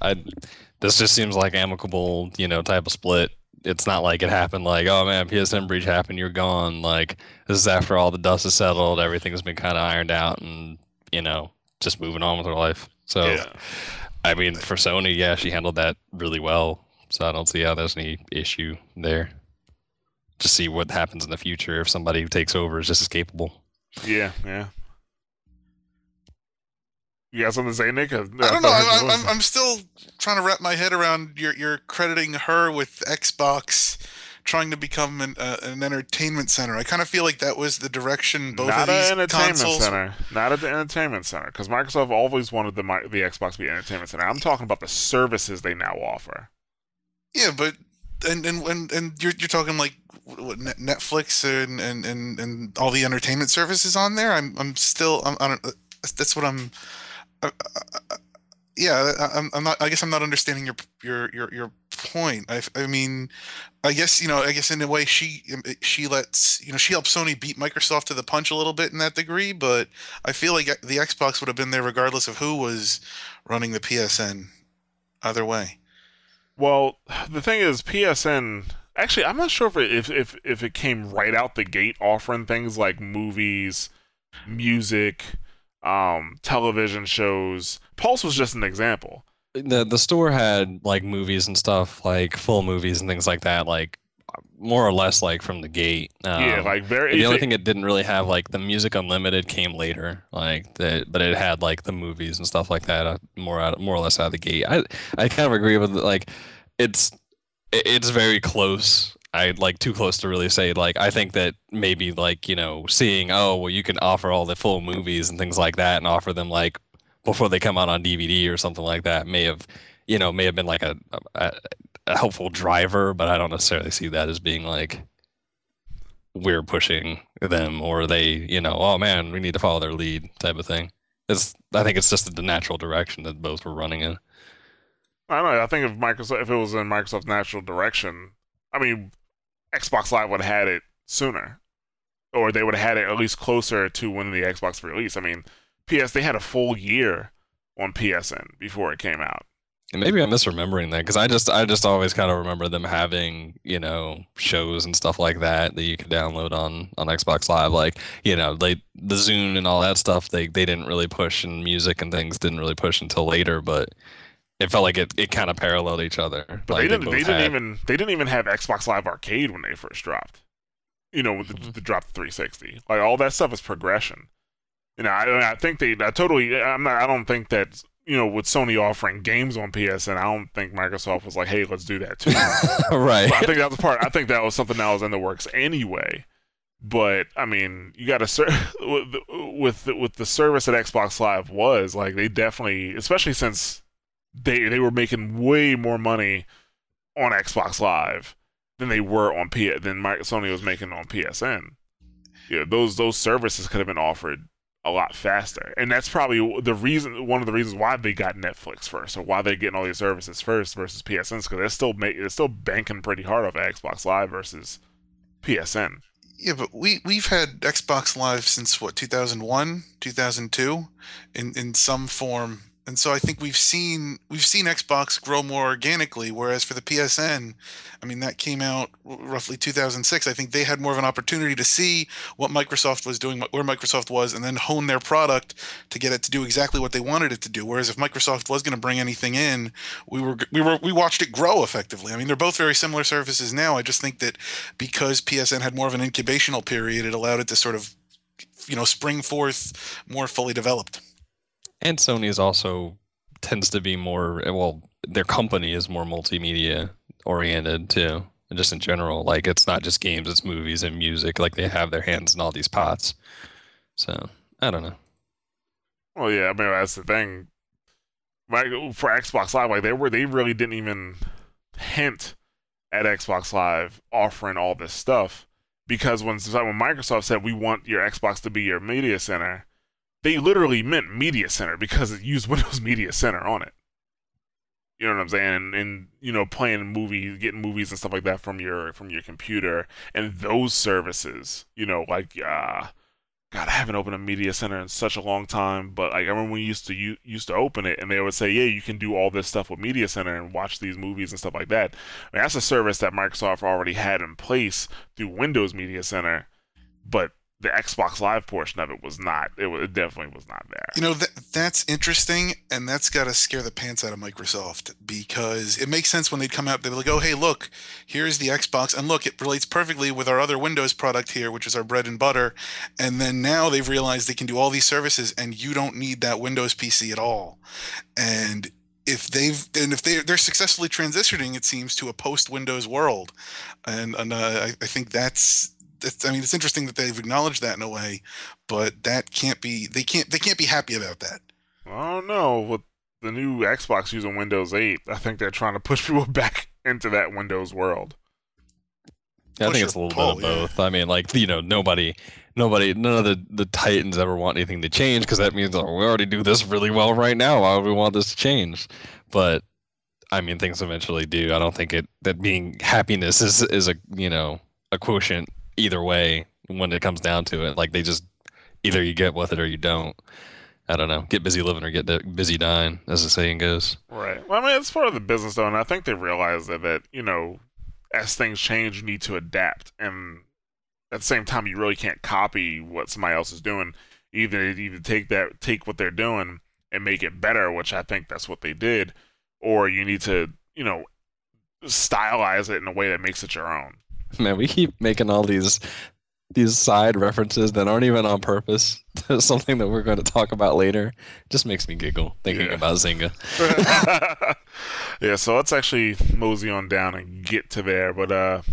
this just seems like amicable, you know, type of split. it's not like it happened like, oh man, PSN breach happened, you're gone. Like, this is after all the dust has settled, everything's been kind of ironed out, and you know, just moving on with her life. So, yeah. I mean, for Sony, yeah, she handled that really well. So I don't see how there's any issue there. Just see what happens in the future if somebody who takes over is just as capable. Yeah, yeah. You got something to say, Nick? I don't know. I'm still trying to wrap my head around you're crediting her with Xbox trying to become an entertainment center. I kind of feel like that was the direction both of these consoles... Not at the entertainment center, because Microsoft always wanted the Xbox to be an entertainment center. I'm talking about the services they now offer. Yeah, but... And you're talking like what, Netflix and all the entertainment services on there. I'm not understanding your point. I guess in a way she helped Sony beat Microsoft to the punch a little bit in that degree, but I feel like the Xbox would have been there regardless of who was running the PSN either way. Well, the thing is, PSN... Actually, I'm not sure if it came right out the gate offering things like movies, music, television shows. Pulse was just an example. The store had, like, movies and stuff, like, full movies and things like that, like, more or less, like, from the gate. The only thing it didn't really have, like, the Music Unlimited came later, like, but it had, like, the movies and stuff like that more or less out of the gate. I kind of agree with, like, it's very close. Too close to really say, like, I think that maybe, like, you know, seeing, oh, well, you can offer all the full movies and things like that and offer them, like, before they come out on DVD or something like that may have been, like, a helpful driver, but I don't necessarily see that as being like we're pushing them or they, you know, oh man, we need to follow their lead type of thing. I think it's just the natural direction that both were running in. I don't know. I think if it was in Microsoft's natural direction, I mean, Xbox Live would have had it sooner, or they would have had it at least closer to when the Xbox released. I mean, they had a full year on PSN before it came out. And maybe I'm misremembering that, because I just always kind of remember them having, you know, shows and stuff like that you could download on Xbox Live. Like, you know, the Zune and all that stuff, they didn't really push, and music and things didn't really push until later, but it felt like it kind of paralleled each other. But like they didn't even have Xbox Live Arcade when they first dropped. You know, with the drop to 360. Like, all that stuff is progression. You know, I don't think that, you know, with Sony offering games on PSN, I don't think Microsoft was like, "Hey, let's do that too." Right. But I think that was something that was in the works anyway. But I mean, you got to with the service that Xbox Live was, like, they definitely, especially since they were making way more money on Xbox Live than they were on than Sony was making on PSN. Yeah, you know, those services could have been offered a lot faster, and that's probably one of the reasons why they got Netflix first, or why they're getting all these services first versus PSNs, because they're still banking pretty hard off Xbox Live versus PSN. Yeah, but we've had Xbox Live since what, 2001, 2002, in some form, and so I think we've seen Xbox grow more organically. Whereas for the PSN, I mean, that came out roughly 2006. I think they had more of an opportunity to see what Microsoft was doing, where Microsoft was, and then hone their product to get it to do exactly what they wanted it to do. Whereas if Microsoft was going to bring anything in, we watched it grow effectively. I mean, they're both very similar services now. I just think that because PSN had more of an incubational period, it allowed it to sort of, you know, spring forth more fully developed. And Sony's also tends to be more, well, their company is more multimedia oriented too, just in general. Like, it's not just games, it's movies and music. Like, they have their hands in all these pots. So, I don't know. Well, yeah, I mean, that's the thing. Like, for Xbox Live, like, they really didn't even hint at Xbox Live offering all this stuff, because when Microsoft said, "We want your Xbox to be your media center," they literally meant Media Center, because it used Windows Media Center on it. You know what I'm saying? And you know, playing movies, getting movies and stuff like that from your computer, and those services. You know, like God, I haven't opened a media center in such a long time, but I remember we used to open it, and they would say, yeah, you can do all this stuff with media center and watch these movies and stuff like that. I mean, that's a service that Microsoft already had in place through Windows Media Center, but the Xbox Live portion of it was not. It definitely was not there. You know, that's interesting, and that's got to scare the pants out of Microsoft, because it makes sense when they'd come out, they'd be like, oh, hey, look, here's the Xbox, and look, it relates perfectly with our other Windows product here, which is our bread and butter, and then now they've realized they can do all these services, and you don't need that Windows PC at all. And if they're successfully transitioning, it seems, to a post-Windows world, and I think that's... I mean, it's interesting that they've acknowledged that in a way, but that can't be. They can't be happy about that. I don't know. With the new Xbox using Windows 8, I think they're trying to push people back into that Windows world. Yeah, I think it's a little bit of both. Yeah. I mean, like, you know, none of the titans ever want anything to change, because that means, oh, we already do this really well right now. Why would we want this to change? But I mean, things eventually do. I don't think that being happiness is a, you know, a quotient. Either way, when it comes down to it, like, they just, either you get with it or you don't. I don't know. Get busy living or get busy dying, as the saying goes. Right. Well, I mean, it's part of the business, though, and I think they realize that, you know, as things change, you need to adapt. And at the same time, you really can't copy what somebody else is doing. Either take what they're doing and make it better, which I think that's what they did, or you need to, you know, stylize it in a way that makes it your own. Man, we keep making all these side references that aren't even on purpose to something that we're going to talk about later. Just makes me giggle thinking about Zynga. Yeah, so let's actually mosey on down and get to there. But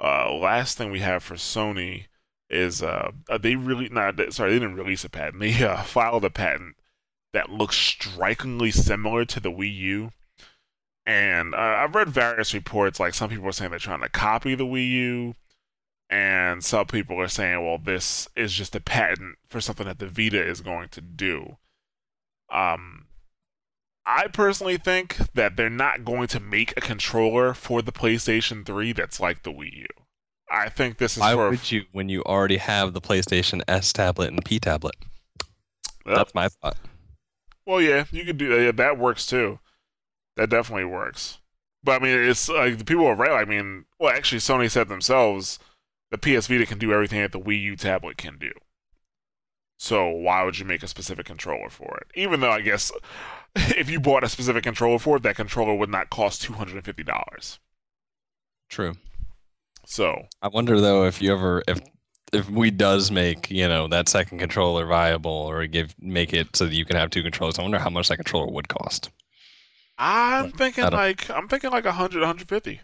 last thing we have for Sony is they didn't release a patent. They filed a patent that looks strikingly similar to the Wii U. And I've read various reports, like, some people are saying they're trying to copy the Wii U, and some people are saying, well, this is just a patent for something that the Vita is going to do. I personally think that they're not going to make a controller for the PlayStation 3 that's like the Wii U. I think this is Why would you, when you already have the PlayStation S tablet and P tablet? Well, that's my thought. Well, yeah, you could do that. Yeah, that works, too. That definitely works. But, I mean, it's like, the people are right. I mean, well, actually, Sony said themselves, the PS Vita can do everything that the Wii U tablet can do. So why would you make a specific controller for it? Even though, I guess, if you bought a specific controller for it, that controller would not cost $250. True. So. I wonder, though, if Wii does make, you know, that second controller viable, or make it so that you can have two controllers, I wonder how much that controller would cost. I'm thinking like 100, 150.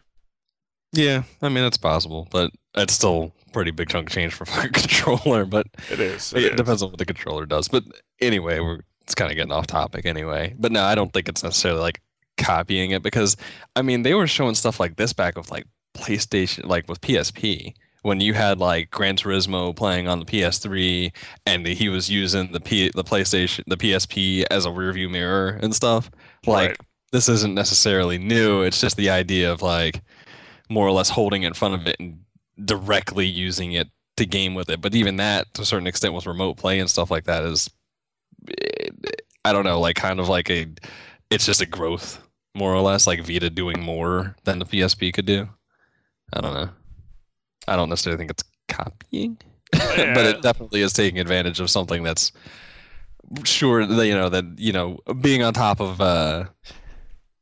Yeah, I mean, that's possible, but it's still a pretty big chunk of change for a controller. But it is. It depends on what the controller does. But anyway, it's kind of getting off topic anyway. But no, I don't think it's necessarily like copying it, because I mean, they were showing stuff like this back with like PlayStation, like with PSP, when you had like Gran Turismo playing on the PS3, and he was using the PSP as a rearview mirror and stuff like. Right. This isn't necessarily new. It's just the idea of, like, more or less holding in front of it and directly using it to game with it. But even that, to a certain extent, with remote play and stuff like that, is, I don't know, like, kind of like it's just a growth, more or less, like Vita doing more than the PSP could do. I don't know. I don't necessarily think it's copying, yeah. But it definitely is taking advantage of something that's, sure, that being on top of...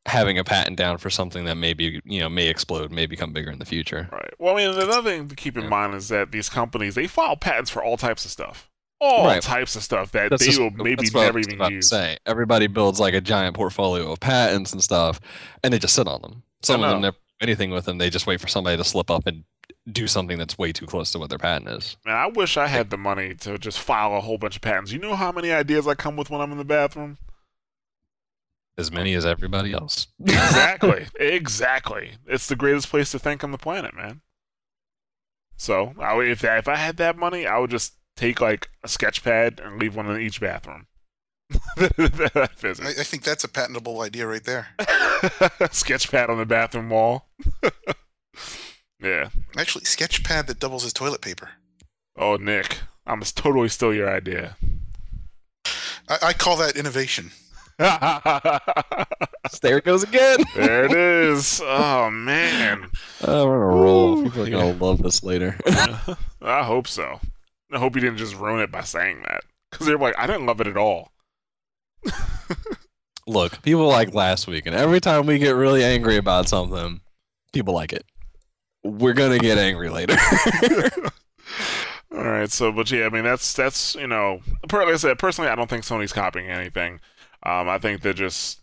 having a patent down for something that maybe, you know, may explode, may become bigger in the future. Right. Well, I mean, another thing to keep in mind is that these companies, they file patents for all types of stuff. All types of stuff that that's they just, will maybe never even use. Everybody builds like a giant portfolio of patents and stuff, and they just sit on them. Some of them never do anything with them. They just wait for somebody to slip up and do something that's way too close to what their patent is. Man, I wish I had the money to just file a whole bunch of patents. You know how many ideas I come with when I'm in the bathroom? As many as everybody else. Exactly. It's the greatest place to think on the planet, man. So, if I had that money, I would just take, like, a sketch pad and leave one in each bathroom. I think that's a patentable idea right there. Sketch pad on the bathroom wall. Yeah. Actually, sketch pad that doubles as toilet paper. Oh, Nick. It's totally still your idea. I call that innovation. There it goes again. There it is. Oh, man. We're on a roll. People are going to love this later. I hope so. I hope you didn't just ruin it by saying that. Because they're like, I didn't love it at all. Look, people like last week, and every time we get really angry about something, people like it. We're going to get angry later. All right, so, but yeah, I mean, that's you know, like I said, personally, I don't think Sony's copying anything. I think they're just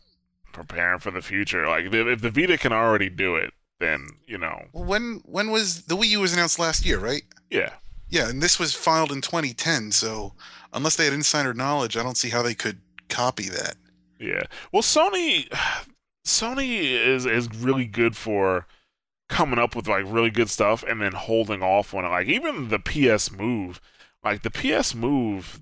preparing for the future. Like, if the Vita can already do it, then, you know. When was... The Wii U was announced last year, right? Yeah. Yeah, and this was filed in 2010, so unless they had insider knowledge, I don't see how they could copy that. Yeah. Well, Sony is really good for coming up with, like, really good stuff and then holding off on it. Like, even the PS Move... Like, the PS Move,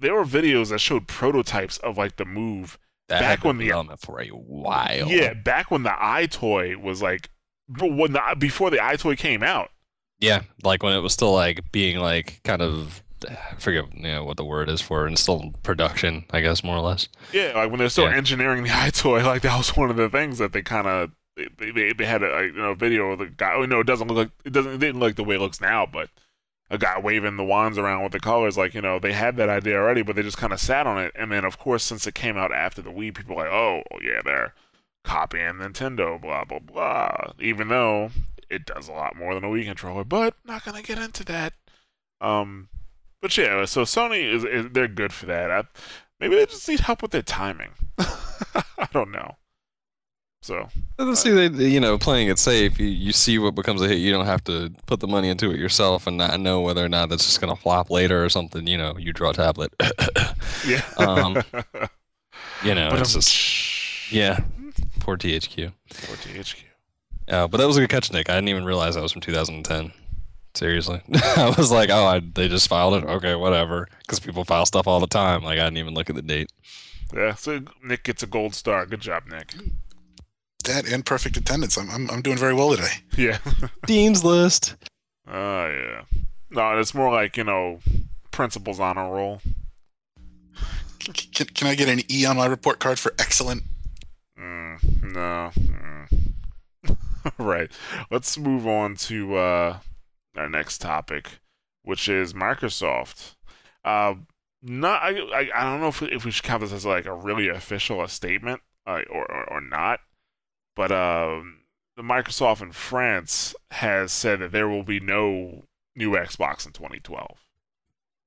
there were videos that showed prototypes of, like, the Move. That back had been on it for a while. Yeah, back when the iToy was, like, before the iToy came out. Yeah, like, when it was still, like, being, like, kind of, I forget what the word is for it, and still production, I guess, more or less. Yeah, like, when they're still engineering the iToy, like, that was one of the things that they kind of, they had a video of the guy, it doesn't look like, it didn't look the way it looks now, but... A guy waving the wands around with the colors, like, they had that idea already, but they just kind of sat on it. And then, of course, since it came out after the Wii, people were like, oh, yeah, they're copying Nintendo, blah, blah, blah. Even though it does a lot more than a Wii controller, but not going to get into that. But yeah, so Sony, they're good for that. Maybe they just need help with their timing. I don't know. So see, playing it safe, you see what becomes a hit. You don't have to put the money into it yourself and not know whether or not that's just going to flop later or something. You draw a tablet. Yeah. But it's just, yeah. Poor THQ. But that was a good catch, Nick. I didn't even realize that was from 2010. Seriously, I was like, oh, they just filed it. Okay, whatever. Because people file stuff all the time. Like, I didn't even look at the date. Yeah. So Nick gets a gold star. Good job, Nick. That and perfect attendance. I'm doing very well today. Yeah. Dean's list. Oh, yeah. No, it's more like, principal's honor roll. Can I get an E on my report card for excellent? No. All right. Let's move on to our next topic, which is Microsoft. I don't know if we should count this as like a really official statement or not. But the Microsoft in France has said that there will be no new Xbox in 2012,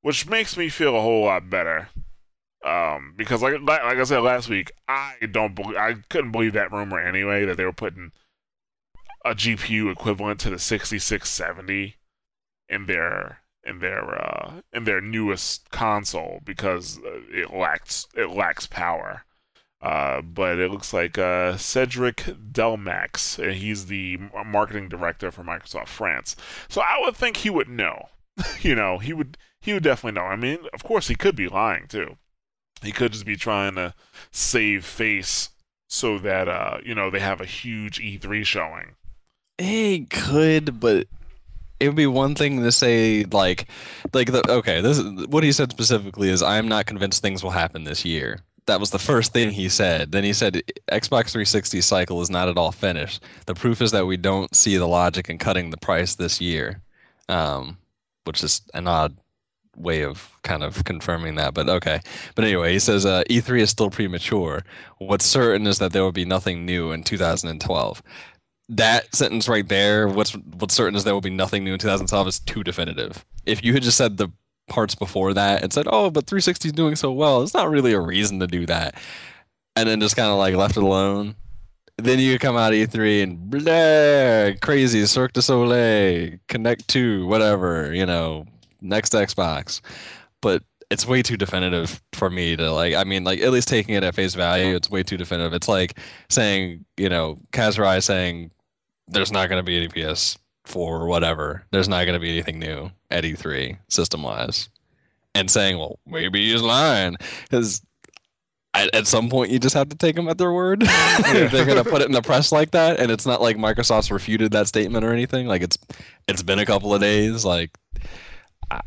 which makes me feel a whole lot better. Because like I said last week, I couldn't believe that rumor anyway that they were putting a GPU equivalent to the 6670 in their newest console because it lacks power. But it looks like Cedric Delmax, and he's the marketing director for Microsoft France. So I would think he would know. He would definitely know. I mean, of course, he could be lying too. He could just be trying to save face so that they have a huge E3 showing. He could, but it would be one thing to say this is what he said specifically is, I am not convinced things will happen this year. That was the first thing he said. Then he said, Xbox 360 cycle is not at all finished. The proof is that we don't see the logic in cutting the price this year, which is an odd way of kind of confirming that, but okay. But anyway, he says, E3 is still premature. What's certain is that there will be nothing new in 2012. That sentence right there, what's certain is there will be nothing new in 2012, is too definitive. If you had just said the parts before that and said, oh, but 360 is doing so well, it's not really a reason to do that, and then just kind of like left it alone, then you come out of E3 and blah, crazy Cirque du Soleil, Connect 2, whatever, next Xbox. But it's way too definitive for me to at least taking it at face value, it's way too definitive. It's like saying, Kazurai saying there's not going to be any PS4 or whatever, there's not going to be anything new at E3 system wise, and saying, well, maybe he's lying, because at some point you just have to take them at their word. If they're going to put it in the press like that, and it's not like Microsoft's refuted that statement or anything, like it's been a couple of days, like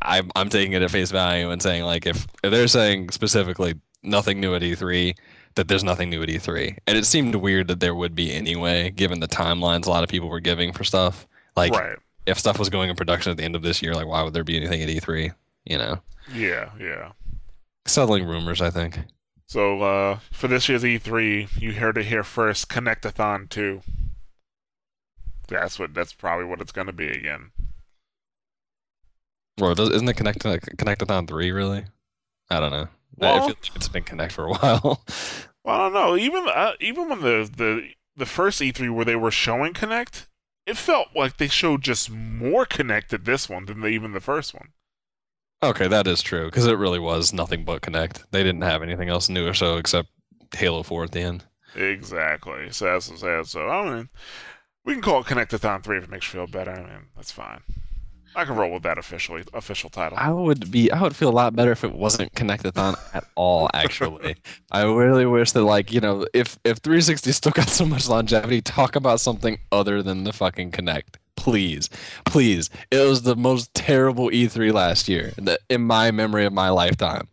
I'm taking it at face value and saying, like, if they're saying specifically nothing new at E3, that there's nothing new at E3. And it seemed weird that there would be anyway, given the timelines a lot of people were giving for stuff. Like, right. If stuff was going in production at the end of this year, like, why would there be anything at E3? You know? Yeah, yeah. Settling rumors, I think. So, for this year's E3, you heard it here first, Connectathon 2. That's probably what it's going to be again. Bro, isn't it Connectathon 3, really? I don't know. Well, I feel like it's been Connect for a while. Well, I don't know. Even when the first E3 where they were showing Connect, it felt like they showed just more Connect at this one than even the first one. Okay, that is true, because it really was nothing but Connect. They didn't have anything else new or so except Halo 4 at the end. Exactly. So that's what's sad. So, I mean, we can call it Connectathon 3 if it makes you feel better. I mean, that's fine. I can roll with that official title. I would feel a lot better if it wasn't Connectathon at all, actually. I really wish that, like, you know, if 360 still got so much longevity, talk about something other than the fucking Connect. Please. It was the most terrible E3 last year in my memory of my lifetime.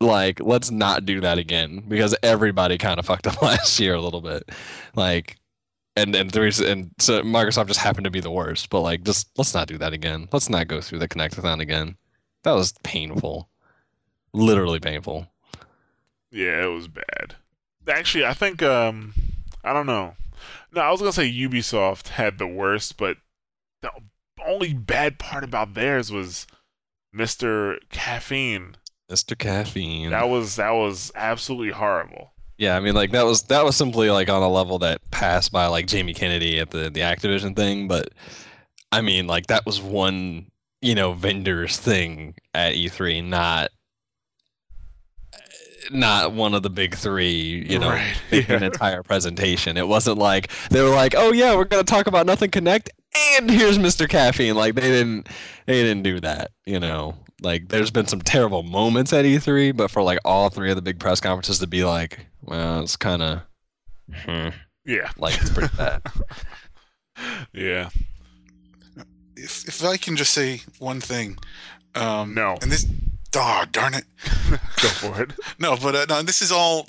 Like, let's not do that again, because everybody kind of fucked up last year a little bit. Like... And so Microsoft just happened to be the worst. But, like, just let's not do that again. Let's not go through the Connectathon again. That was painful. Literally painful. Yeah, it was bad. Actually, I think, I don't know. No, I was going to say Ubisoft had the worst, but the only bad part about theirs was Mr. Caffeine. Mr. Caffeine. That was absolutely horrible. Yeah, I mean, like, that was simply, like, on a level that passed by, like, Jamie Kennedy at the Activision thing, but, I mean, like, that was one, you know, vendor's thing at E3, not one of the big three, you know, right. Yeah. An entire presentation. It wasn't like, they were like, oh, yeah, we're going to talk about Nothing Connect, and here's Mr. Caffeine. Like, they didn't do that, you know. Like, there's been some terrible moments at E3, but for, like, all three of the big press conferences to be like, well, it's kind of... Yeah. Like, it's pretty bad. Yeah. If I can just say one thing. No. And this... Oh, darn it. Go for it. No, but no, this is all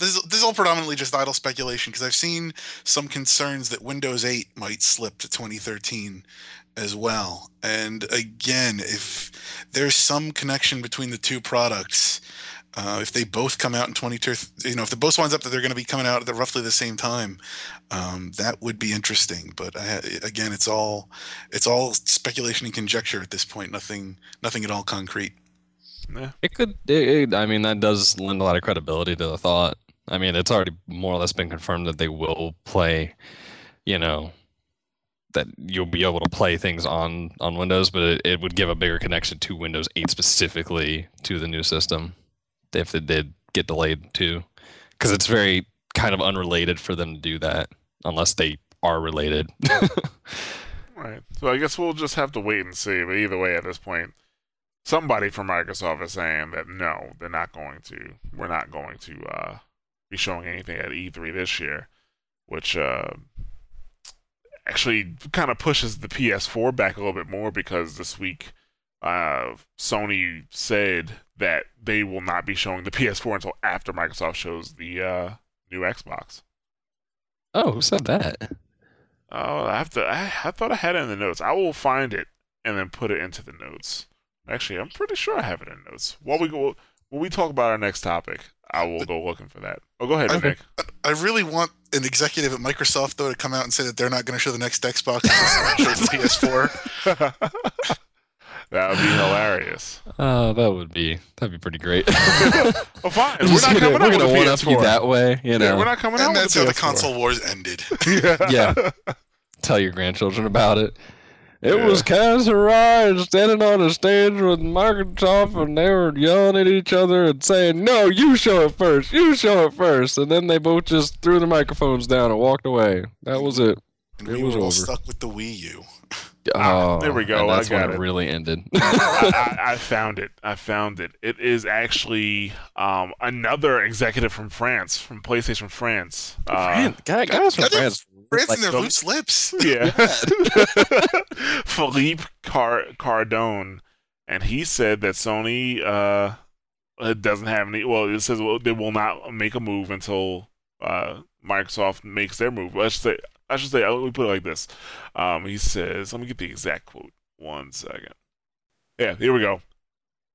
predominantly just idle speculation, because I've seen some concerns that Windows 8 might slip to 2013 as well. And again, if there's some connection between the two products, if they both come out in 2013, you know, if the both winds up that they're going to be coming out at roughly the same time, that would be interesting. But again, it's all speculation and conjecture at this point. Nothing at all concrete. Yeah. I mean, that does lend a lot of credibility to the thought. I mean, it's already more or less been confirmed that they will play, you know, that you'll be able to play things on Windows, but it would give a bigger connection to Windows 8 specifically to the new system if it did get delayed too. Because it's very kind of unrelated for them to do that, unless they are related. Right. So I guess we'll just have to wait and see, but either way at this point. Somebody from Microsoft is saying that no, they're not going to. We're not going to be showing anything at E3 this year, which actually kind of pushes the PS4 back a little bit more, because this week Sony said that they will not be showing the PS4 until after Microsoft shows the new Xbox. Oh, who said that? Oh, I thought I had it in the notes. I will find it and then put it into the notes. Actually, I'm pretty sure I have it in notes. When we talk about our next topic, I will go looking for that. Oh, go ahead, Nick. I really want an executive at Microsoft, though, to come out and say that they're not going to show the next Xbox until the PS4. That would be hilarious. That'd be pretty great. Well, fine. We're not coming out with the PS4. We're going to one-up you that way. You know? Yeah, we're not coming out with the PS4. And that's how the console wars ended. Yeah. Tell your grandchildren about it. It was Kaz Hirai standing on a stage with Microsoft, and they were yelling at each other and saying, no, you show it first. And then they both just threw their microphones down and walked away. That was it. And we were all stuck with the Wii U. Oh, there we go. And that's when it really ended. I found it. It is actually another executive from France, from PlayStation France. Guys from France. France and their loose lips. Yeah. Philippe Cardone and he said that Sony doesn't have any. Well, it says they will not make a move until Microsoft makes their move. I should say. Let me put it like this. He says, let me get the exact quote. 1 second. Yeah, here we go.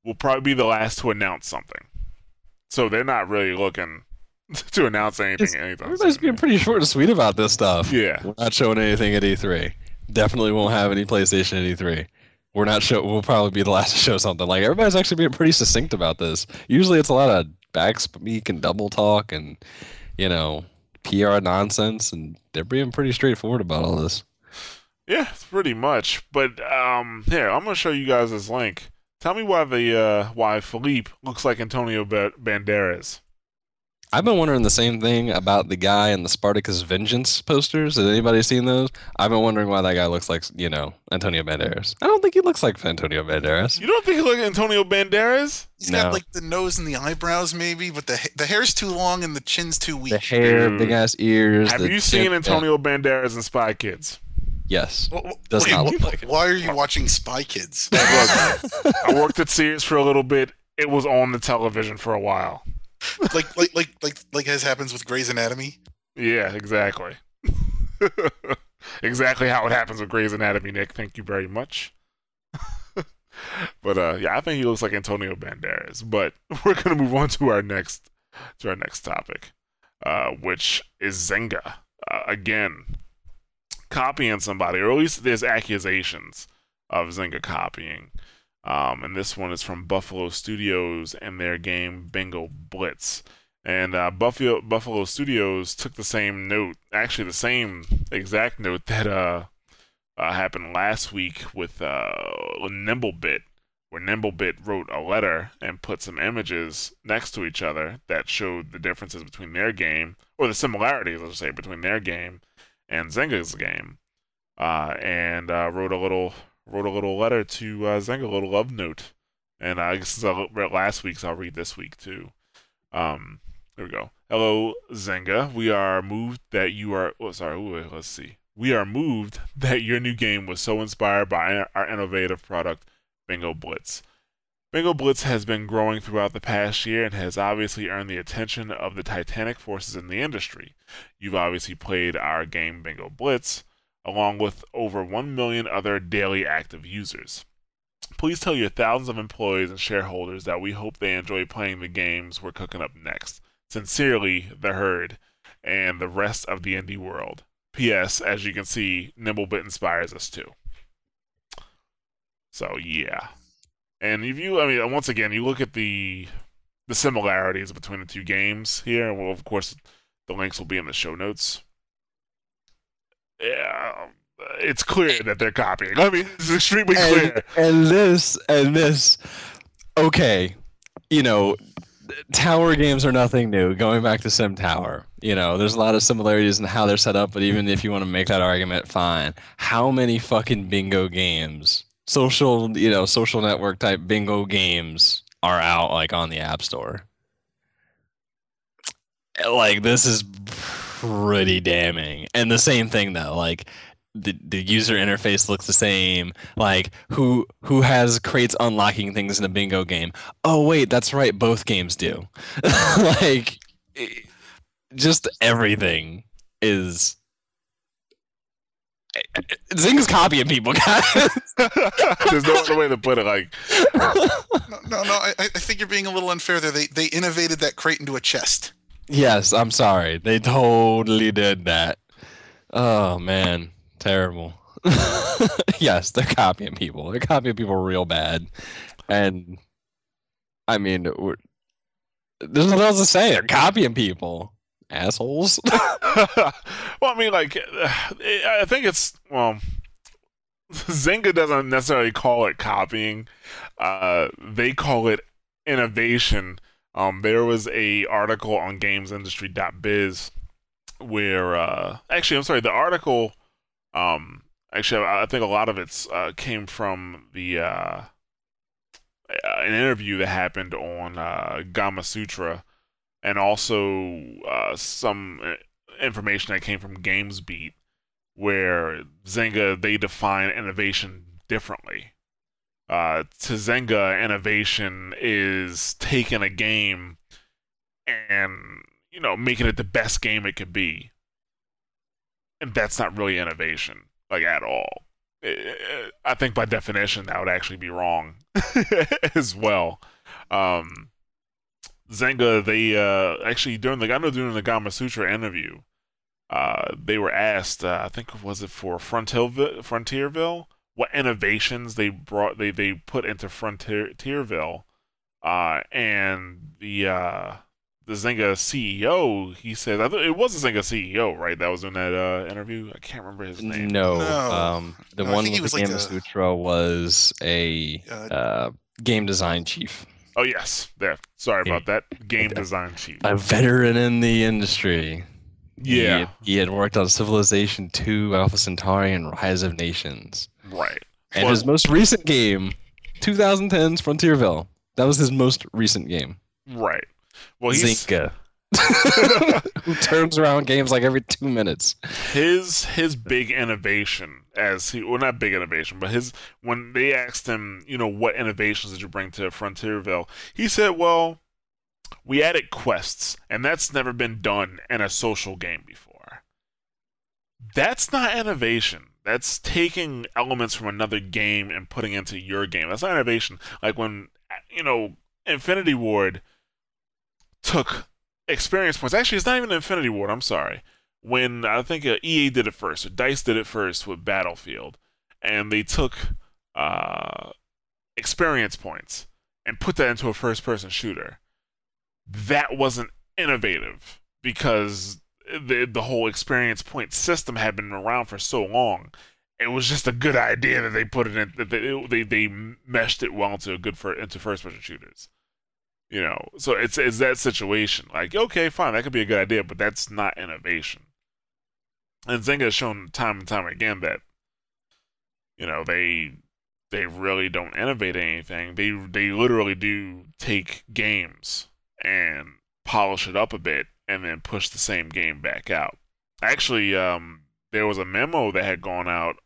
We'll probably be the last to announce something. So they're not really looking to announce anything. Everybody's being pretty short and sweet about this stuff. Yeah. We're not showing anything at E3. Definitely won't have any PlayStation at E3. We'll probably be the last to show something. Like, everybody's actually being pretty succinct about this. Usually it's a lot of backspeak and double talk and, you know, PR nonsense, and they're being pretty straightforward about all this. Yeah, pretty much. But here, I'm going to show you guys this link. Tell me why Philippe looks like Antonio Banderas. I've been wondering the same thing about the guy in the Spartacus Vengeance posters. Has anybody seen those? I've been wondering why that guy looks like, you know, Antonio Banderas. I don't think he looks like Antonio Banderas. You don't think he looks like Antonio Banderas? He's got, like, the nose and the eyebrows, maybe, but the hair's too long and the chin's too weak. The hair, big ass ears. Have you seen Antonio Banderas in Spy Kids? Yes. Does not look like it. Why are you watching Spy Kids? I worked at Sears for a little bit. It was on the television for a while. Like as happens with Grey's Anatomy. Yeah, exactly. Exactly how it happens with Grey's Anatomy, Nick. Thank you very much. But yeah, I think he looks like Antonio Banderas. But we're gonna move on to our next topic, which is Zynga again copying somebody, or at least there's accusations of Zynga copying. And this one is from Buffalo Studios and their game Bingo Blitz. And Buffalo Studios took the same note, actually the same exact note that happened last week with Nimblebit, where Nimblebit wrote a letter and put some images next to each other that showed the differences between their game, or the similarities, let's say, between their game and Zynga's game. And wrote a little letter to Zynga, a little love note. And I guess since I read last week's, I'll read this week too. Here we go. Hello, Zynga. We are moved that your new game was so inspired by our innovative product, Bingo Blitz. Bingo Blitz has been growing throughout the past year and has obviously earned the attention of the titanic forces in the industry. You've obviously played our game Bingo Blitz, along with over 1 million other daily active users. Please tell your thousands of employees and shareholders that we hope they enjoy playing the games we're cooking up next. Sincerely, The Herd, and the rest of the indie world. P.S. As you can see, Nimblebit inspires us too. So, yeah. And if you, once again, you look at the similarities between the two games here, and well, of course, the links will be in the show notes. Yeah, it's clear that they're copying. I mean, it's extremely clear. And this, okay, you know, tower games are nothing new. Going back to Sim Tower, you know, there's a lot of similarities in how they're set up, but even if you want to make that argument, fine. How many fucking bingo games, social network type bingo games are out, like, on the App Store? Like, this is pretty damning. And the same thing, though, like the user interface looks the same. Like, who has crates unlocking things in a bingo game? Oh wait, that's right, both games do. Like, just everything is Zynga's copying people, guys. There's no other way to put it. Like, no, I think you're being a little unfair there. They innovated that crate into a chest. Yes, I'm sorry. They totally did that. Oh, man. Terrible. Yes, they're copying people. They're copying people real bad. And, I mean, there's nothing else to say. They're copying people. Assholes. Well, I mean, like, I think it's, well, Zynga doesn't necessarily call it copying. They call it innovation. There was a article on GamesIndustry.biz where, the article, I think a lot of it came from an interview that happened on Gama Sutra, and also some information that came from GamesBeat, where Zynga, they define innovation differently. Tsuzenga Innovation is taking a game and, you know, making it the best game it could be. And that's not really innovation, like, at all. I think by definition that would actually be wrong as well. Zynga, they actually during the Gama Sutra interview, they were asked, I think was it for Frontierville, what innovations they brought, they put into Frontierville, and the Zynga CEO, he said, I thought it was the Zynga CEO, right? That was in that interview. I can't remember his name. No, one with the Gamma Sutra was a game design chief. Oh yes, there. Sorry about that. Game design chief, a veteran in the industry. Yeah, he had worked on Civilization 2, Alpha Centauri, and Rise of Nations. Right, and his most recent game, 2010's Frontierville. That was his most recent game. Right. Well, he's Zynga, who turns around games like every 2 minutes. His big innovation, not big innovation, but when they asked him, you know, what innovations did you bring to Frontierville? He said, well, we added quests, and that's never been done in a social game before. That's not innovation. That's taking elements from another game and putting into your game. That's not innovation. Like when, you know, Infinity Ward took experience points. Actually, it's not even Infinity Ward. I'm sorry. When I think EA did it first, or DICE did it first with Battlefield, and they took experience points and put that into a first-person shooter. That wasn't innovative because the whole experience point system had been around for so long. It was just a good idea that they put it in. That they meshed it well into first-person shooters. You know, so it's that situation. Like, okay, fine, that could be a good idea, but that's not innovation. And Zynga has shown time and time again that, you know, they really don't innovate anything. They literally do take games and polish it up a bit and then push the same game back out. Actually, there was a memo that had gone out.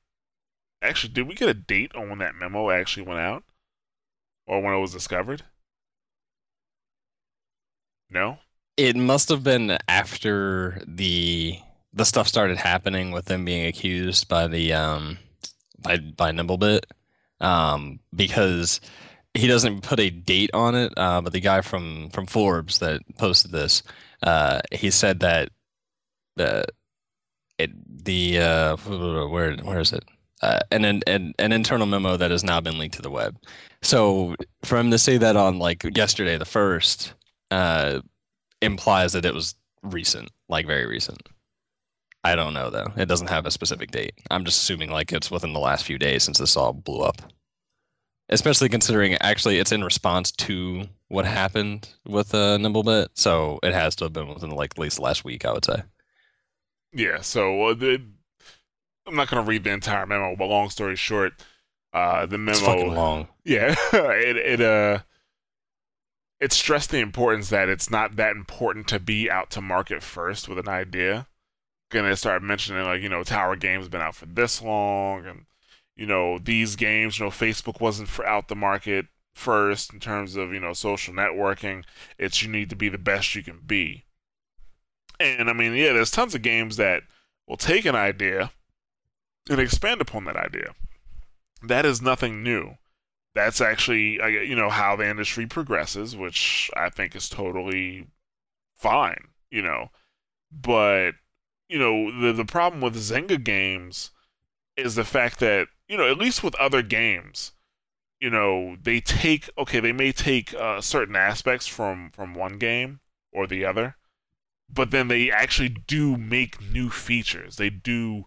Actually, did we get a date on when that memo actually went out? Or when it was discovered? No? It must have been after the stuff started happening with them being accused by the by Nimblebit, because he doesn't put a date on it, but the guy from Forbes that posted this, he said that where is it? An internal memo that has now been leaked to the web. So for him to say that on like yesterday, the 1st, implies that it was recent, like very recent. I don't know though. It doesn't have a specific date. I'm just assuming like it's within the last few days since this all blew up. Especially considering actually it's in response to what happened with Nimblebit, so it has to have been within like at least the last week, I would say. Yeah, so I'm not going to read the entire memo, but long story short, the memo... It's fucking long. Yeah, it stressed the importance that it's not that important to be out to market first with an idea. Gonna start mentioning, like, you know, Tower Games has been out for this long, and, you know, these games, you know, Facebook wasn't out the market first in terms of, you know, social networking. It's you need to be the best you can be. And, I mean, yeah, there's tons of games that will take an idea and expand upon that idea. That is nothing new. That's actually, you know, how the industry progresses, which I think is totally fine, you know. But, you know, the problem with Zynga games is the fact that, you know, at least with other games, you know, they may take certain aspects from one game or the other, but then they actually do make new features. They do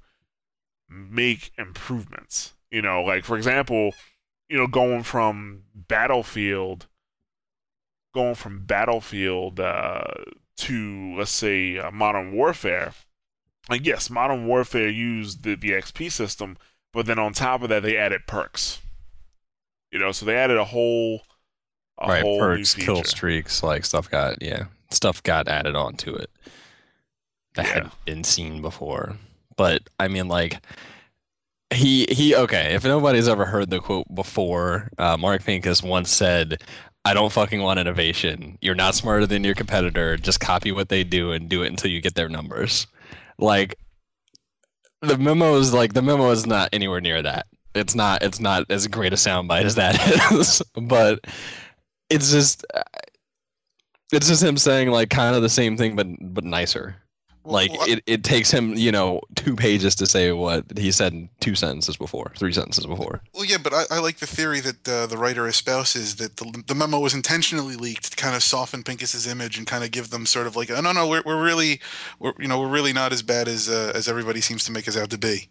make improvements, you know, like, for example... You know, going from Battlefield to, let's say, Modern Warfare. Like, yes, Modern Warfare used the XP system, but then on top of that, they added perks. You know, so they added a whole perks, new feature. Kill streaks, like stuff got added onto it that hadn't been seen before. But I mean, like. He okay, if nobody's ever heard the quote before, Mark Pincus once said, "I don't fucking want innovation. You're not smarter than your competitor. Just copy what they do and do it until you get their numbers." Like, the memo is not anywhere near that. It's not as great a soundbite as that is, but it's just him saying like kind of the same thing but nicer. Like, it takes him, 2 pages to say what he said in 2 sentences before, 3 sentences before. Well, yeah, but I like the theory that the writer espouses that the memo was intentionally leaked to kind of soften Pincus's image and kind of give them sort of like, oh, no, we're really not as bad as everybody seems to make us out to be.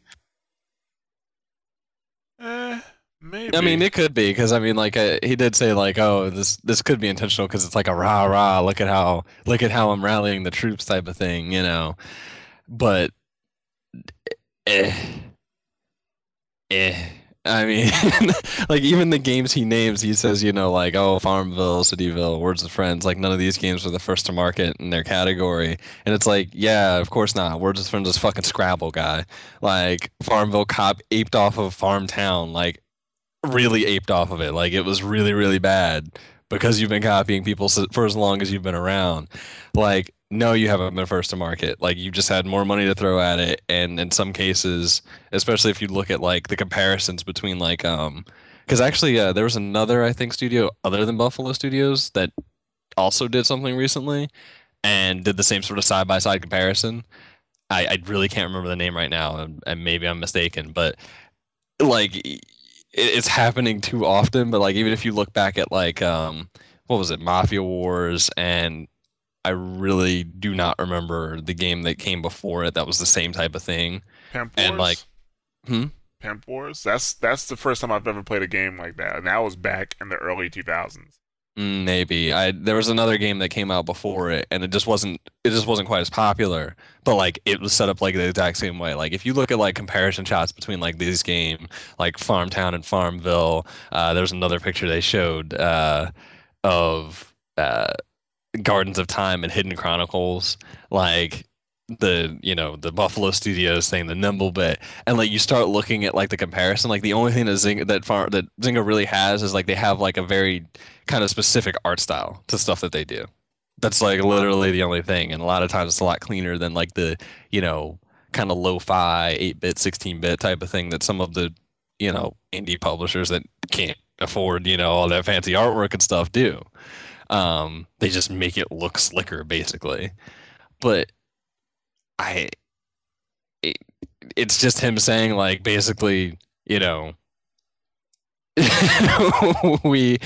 Maybe. I mean, it could be, because he did say like, oh, this could be intentional because it's like a rah-rah, look at how I'm rallying the troops type of thing, but I mean, like even the games he names, he says, like, oh, Farmville, Cityville, Words with Friends, like none of these games were the first to market in their category. And it's like, yeah, of course not. Words with Friends is fucking Scrabble, guy. Like Farmville Cop aped off of Farmtown, like really aped off of it. Like it was really, really bad because you've been copying people for as long as you've been around. Like, no, you haven't been first to market. Like, you just had more money to throw at it. And in some cases, especially if you look at like the comparisons between like, because actually there was another, I think, studio other than Buffalo Studios that also did something recently and did the same sort of side-by-side comparison. I really can't remember the name right now, and maybe I'm mistaken, but like, it's happening too often. But like, even if you look back at like what was it, Mafia Wars, and I really do not remember the game that came before it that was the same type of thing. Pimp Wars? And like, Pimp Wars? That's the first time I've ever played a game like that, and that was back in the early 2000s. Maybe there was another game that came out before it, and it just wasn't quite as popular. But like, it was set up like the exact same way. Like, if you look at like comparison shots between like these game, like Farmtown and Farmville, there's another picture they showed of Gardens of Time and Hidden Chronicles, like the the Buffalo Studios thing, the Nimblebit, and like you start looking at like the comparison. Like the only thing that Zynga really has is like they have like a very kind of specific art style to stuff that they do. That's like literally the only thing, and a lot of times it's a lot cleaner than like the kind of lo-fi 8-bit, 16-bit type of thing that some of the indie publishers that can't afford all that fancy artwork and stuff do. They just make it look slicker, basically. But it's just him saying, like, basically, we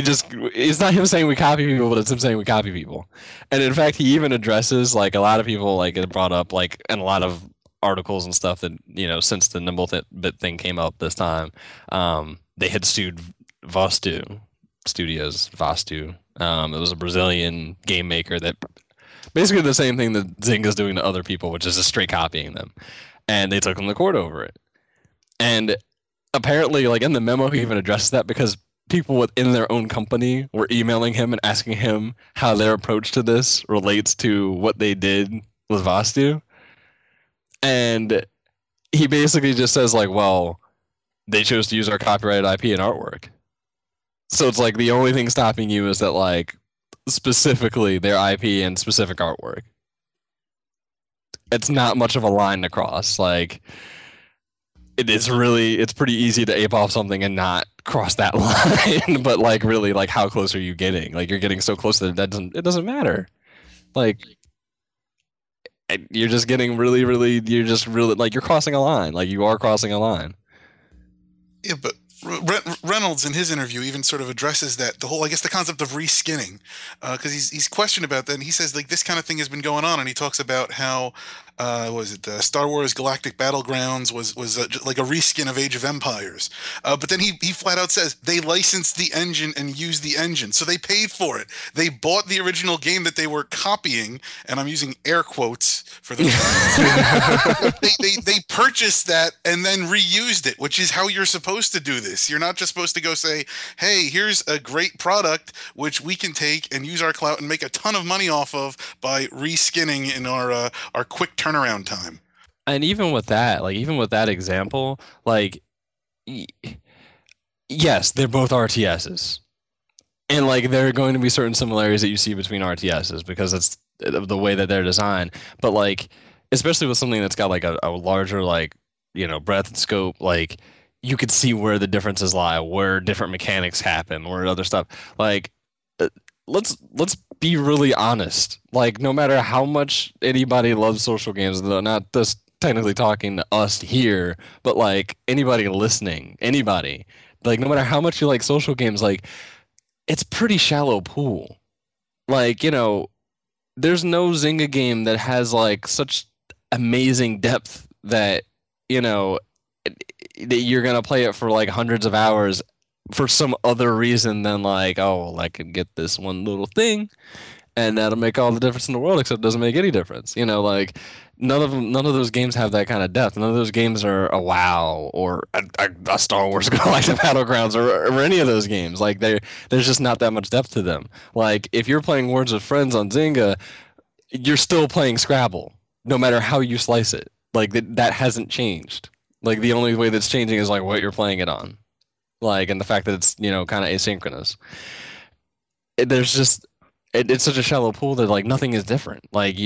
just, it's not him saying we copy people, but it's him saying we copy people. And in fact, he even addresses, like, a lot of people, like, it brought up, like, in a lot of articles and stuff that, since the Nimblebit thing came out this time, they had sued Vastu Studios. It was a Brazilian game maker that basically the same thing that Zynga's doing to other people, which is just straight copying them. And they took them to court over it. And apparently, like in the memo, he even addressed that because people within their own company were emailing him and asking him how their approach to this relates to what they did with Vastu. And he basically just says, like, well, they chose to use our copyrighted IP and artwork. So it's like the only thing stopping you is that, like, specifically their IP and specific artwork. It's not much of a line to cross. Like, it's pretty easy to ape off something and not cross that line. But like, really, like, how close are you getting? Like, you're getting so close that it doesn't matter. Like, you're just getting really, really, you're crossing a line. Like, you are crossing a line. Yeah, but Reynolds in his interview even sort of addresses that, the whole, I guess, the concept of reskinning, because he's questioned about that, and he says, like, this kind of thing has been going on, and he talks about how Star Wars Galactic Battlegrounds was like a reskin of Age of Empires, but then he flat out says they licensed the engine and used the engine, so they paid for it. They bought the original game that they were copying, and I'm using air quotes for the they purchased that and then reused it, which is how you're supposed to do this. You're not just supposed to go say, hey, here's a great product which we can take and use our clout and make a ton of money off of by reskinning in our quick turnaround time. And even with that, like, even with that example, like, yes, they're both RTSs. And, like, there are going to be certain similarities that you see between RTSs because that's the way that they're designed. But, like, especially with something that's got, like, a larger, like, you know, breadth and scope, like, you could see where the differences lie, where different mechanics happen, where other stuff. Like, let's be really honest. Like, no matter how much anybody loves social games, though, not just technically talking to us here, but, like, anybody listening, anybody, like, no matter how much you like social games, like, it's pretty shallow pool. Like, you know, there's no Zynga game that has, like, such amazing depth that, you know, that you're going to play it for, like, hundreds of hours for some other reason than, like, oh, well, I can get this one little thing and that'll make all the difference in the world, except it doesn't make any difference. You know, like, none of those games have that kind of depth. None of those games are a WoW or a Star Wars like the Battlegrounds or any of those games. Like, there's just not that much depth to them. Like, if you're playing Words with Friends on Zynga, you're still playing Scrabble, no matter how you slice it. Like, that hasn't changed. Like, the only way that's changing is, like, what you're playing it on. Like, and the fact that it's, you know, kind of asynchronous. There's just... It's such a shallow pool that, like, nothing is different. Like,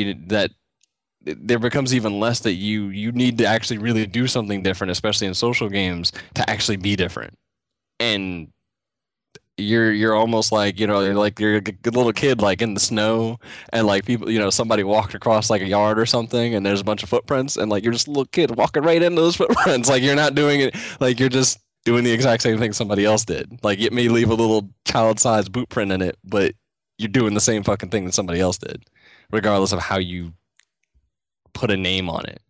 there becomes even less that you need to actually really do something different, especially in social games, to actually be different. And you're almost like, you know, you're a little kid, like, in the snow, and, like, people, you know, somebody walked across, like, a yard or something, and there's a bunch of footprints, and, like, you're just a little kid walking right into those footprints. Like, you're not doing it, like, you're just doing the exact same thing somebody else did. Like, it may leave a little child-sized boot print in it, but you're doing the same fucking thing that somebody else did, regardless of how you put a name on it.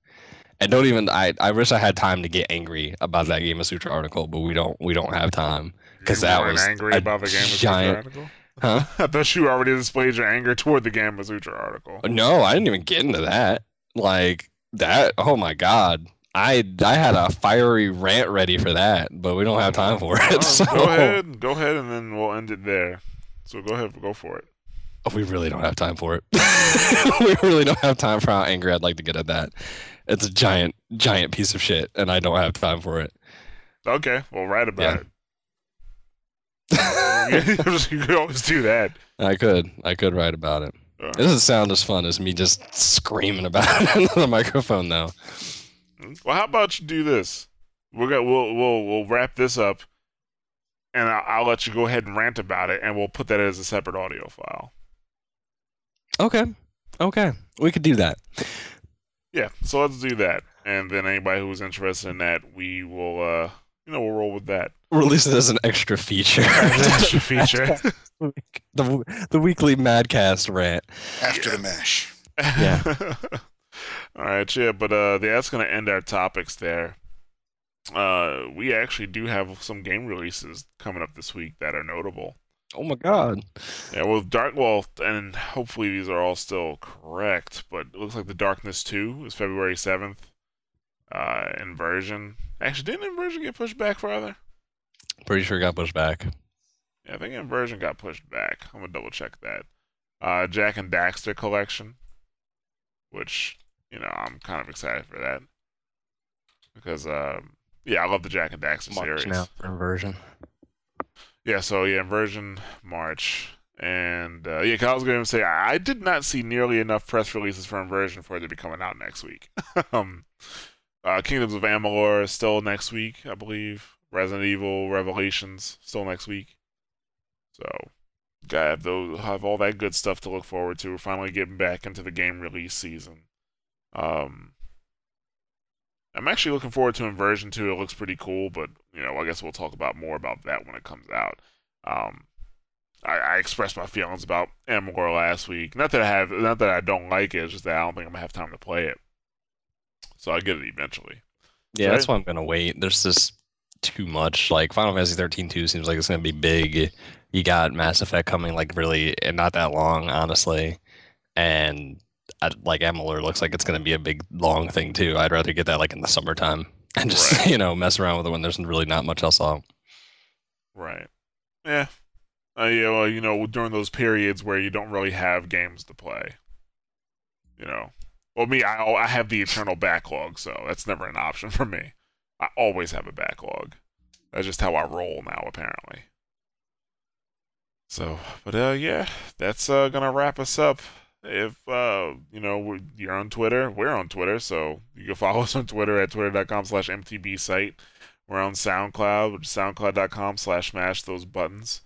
And don't even, I wish I had time to get angry about that Game of Sutra article, but we don't have time. Because that was angry about the Game of Sutra article? Huh? I thought you already displayed your anger toward the Game of Sutra article. No, I didn't even get into that. Like, that, oh my god. I had a fiery rant ready for that, but we don't have time for it. So. Go ahead, and then we'll end it there. So go ahead, go for it. Oh, we really don't have time for it. We really don't have time for how angry I'd like to get at that. It's a giant, giant piece of shit, and I don't have time for it. Okay, well, write about it. You could always do that. I could write about it. It doesn't sound as fun as me just screaming about it into the microphone, though. Well, how about you do this? We'll wrap this up. And I'll let you go ahead and rant about it, and we'll put that as a separate audio file. Okay. We could do that. Yeah, so let's do that. And then anybody who's interested in that, we will, we'll roll with that. Release it as an extra feature. The weekly Madcast rant. After the MASH. Yeah. All right, yeah, but that's going to end our topics there. We actually do have some game releases coming up this week that are notable. Oh my god. Yeah, well, and hopefully these are all still correct, but it looks like The Darkness 2 is February 7th. Inversion. Actually, didn't Inversion get pushed back farther? Pretty sure it got pushed back. Yeah, I think Inversion got pushed back. I'm gonna double check that. Jack and Daxter Collection, which, you know, I'm kind of excited for that. Because, yeah, I love the Jack and Daxter series. March now for Inversion. Yeah, so yeah, Inversion, March. And, yeah, cause I was going to say, I did not see nearly enough press releases for Inversion for it to be coming out next week. Kingdoms of Amalur is still next week, I believe. Resident Evil Revelations, still next week. So, gotta have all that good stuff to look forward to. We're finally getting back into the game release season. I'm actually looking forward to Inversion 2. It looks pretty cool, but, you know, I guess we'll talk about more about that when it comes out. I expressed my feelings about Amalur last week. Not that I don't like it, it's just that I don't think I'm going to have time to play it. So I'll get it eventually. Yeah, that's why I'm going to wait. There's just too much. Like, Final Fantasy 13-2 seems like it's going to be big. You got Mass Effect coming, like, really, and not that long, honestly. And... like Amalur looks like it's going to be a big long thing too. I'd rather get that like in the summertime and just right. You know, mess around with it when there's really not much else on. Right. Yeah. Yeah. Well, you know, during those periods where you don't really have games to play, you know, Well, me, I have the eternal backlog, so that's never an option for me. I always have a backlog. That's just how I roll now, apparently. So, but yeah, that's gonna wrap us up. If you know, you're on Twitter, we're on Twitter, so you can follow us on Twitter at twitter.com/mtbsite. We're on SoundCloud, which is soundcloud.com/mashthosebuttons.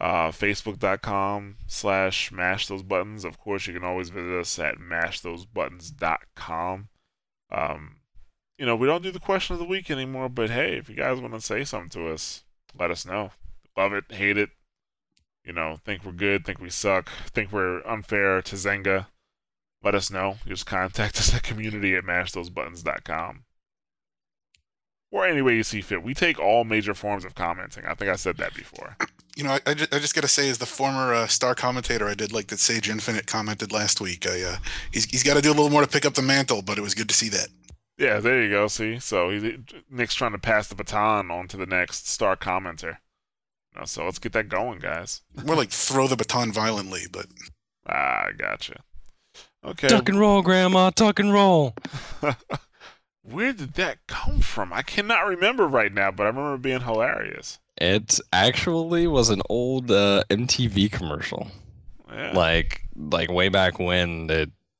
Facebook.com/mashthosebuttons. Of course, you can always visit us at mashthosebuttons.com. You know, we don't do the question of the week anymore, but hey, if you guys want to say something to us, let us know. Love it, hate it. You know, think we're good, think we suck, think we're unfair to Zenga. Let us know. Just contact us at community@mashthosebuttons.com. Or any way you see fit. We take all major forms of commenting. I think I said that before. You know, I just got to say, as the former star commentator, I did like that Sage Infinite commented last week. He's got to do a little more to pick up the mantle, but it was good to see that. Yeah, there you go. See? So Nick's trying to pass the baton on to the next star commenter. You know, so let's get that going, guys. More like throw the baton violently, but... Ah, gotcha. Okay. Tuck and roll, Grandma. Tuck and roll. Where did that come from? I cannot remember right now, but I remember it being hilarious. It actually was an old MTV commercial. Yeah. Like way back when.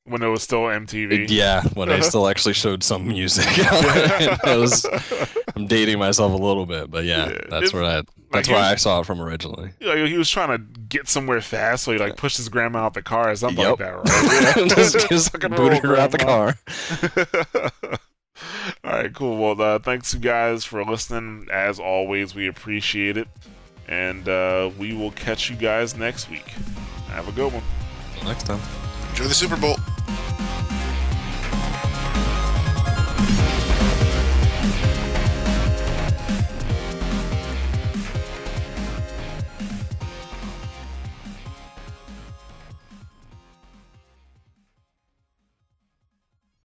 When it was still MTV? Yeah, when they still actually showed some music. I'm dating myself a little bit, but yeah, that's where I saw it from originally. Yeah, he was trying to get somewhere fast, so he like pushed his grandma out the car or something like that, right? Yeah. just booted her out the car. All right, cool. Well, thanks, you guys, for listening. As always, we appreciate it. And we will catch you guys next week. Have a good one. Till next time. Enjoy the Super Bowl.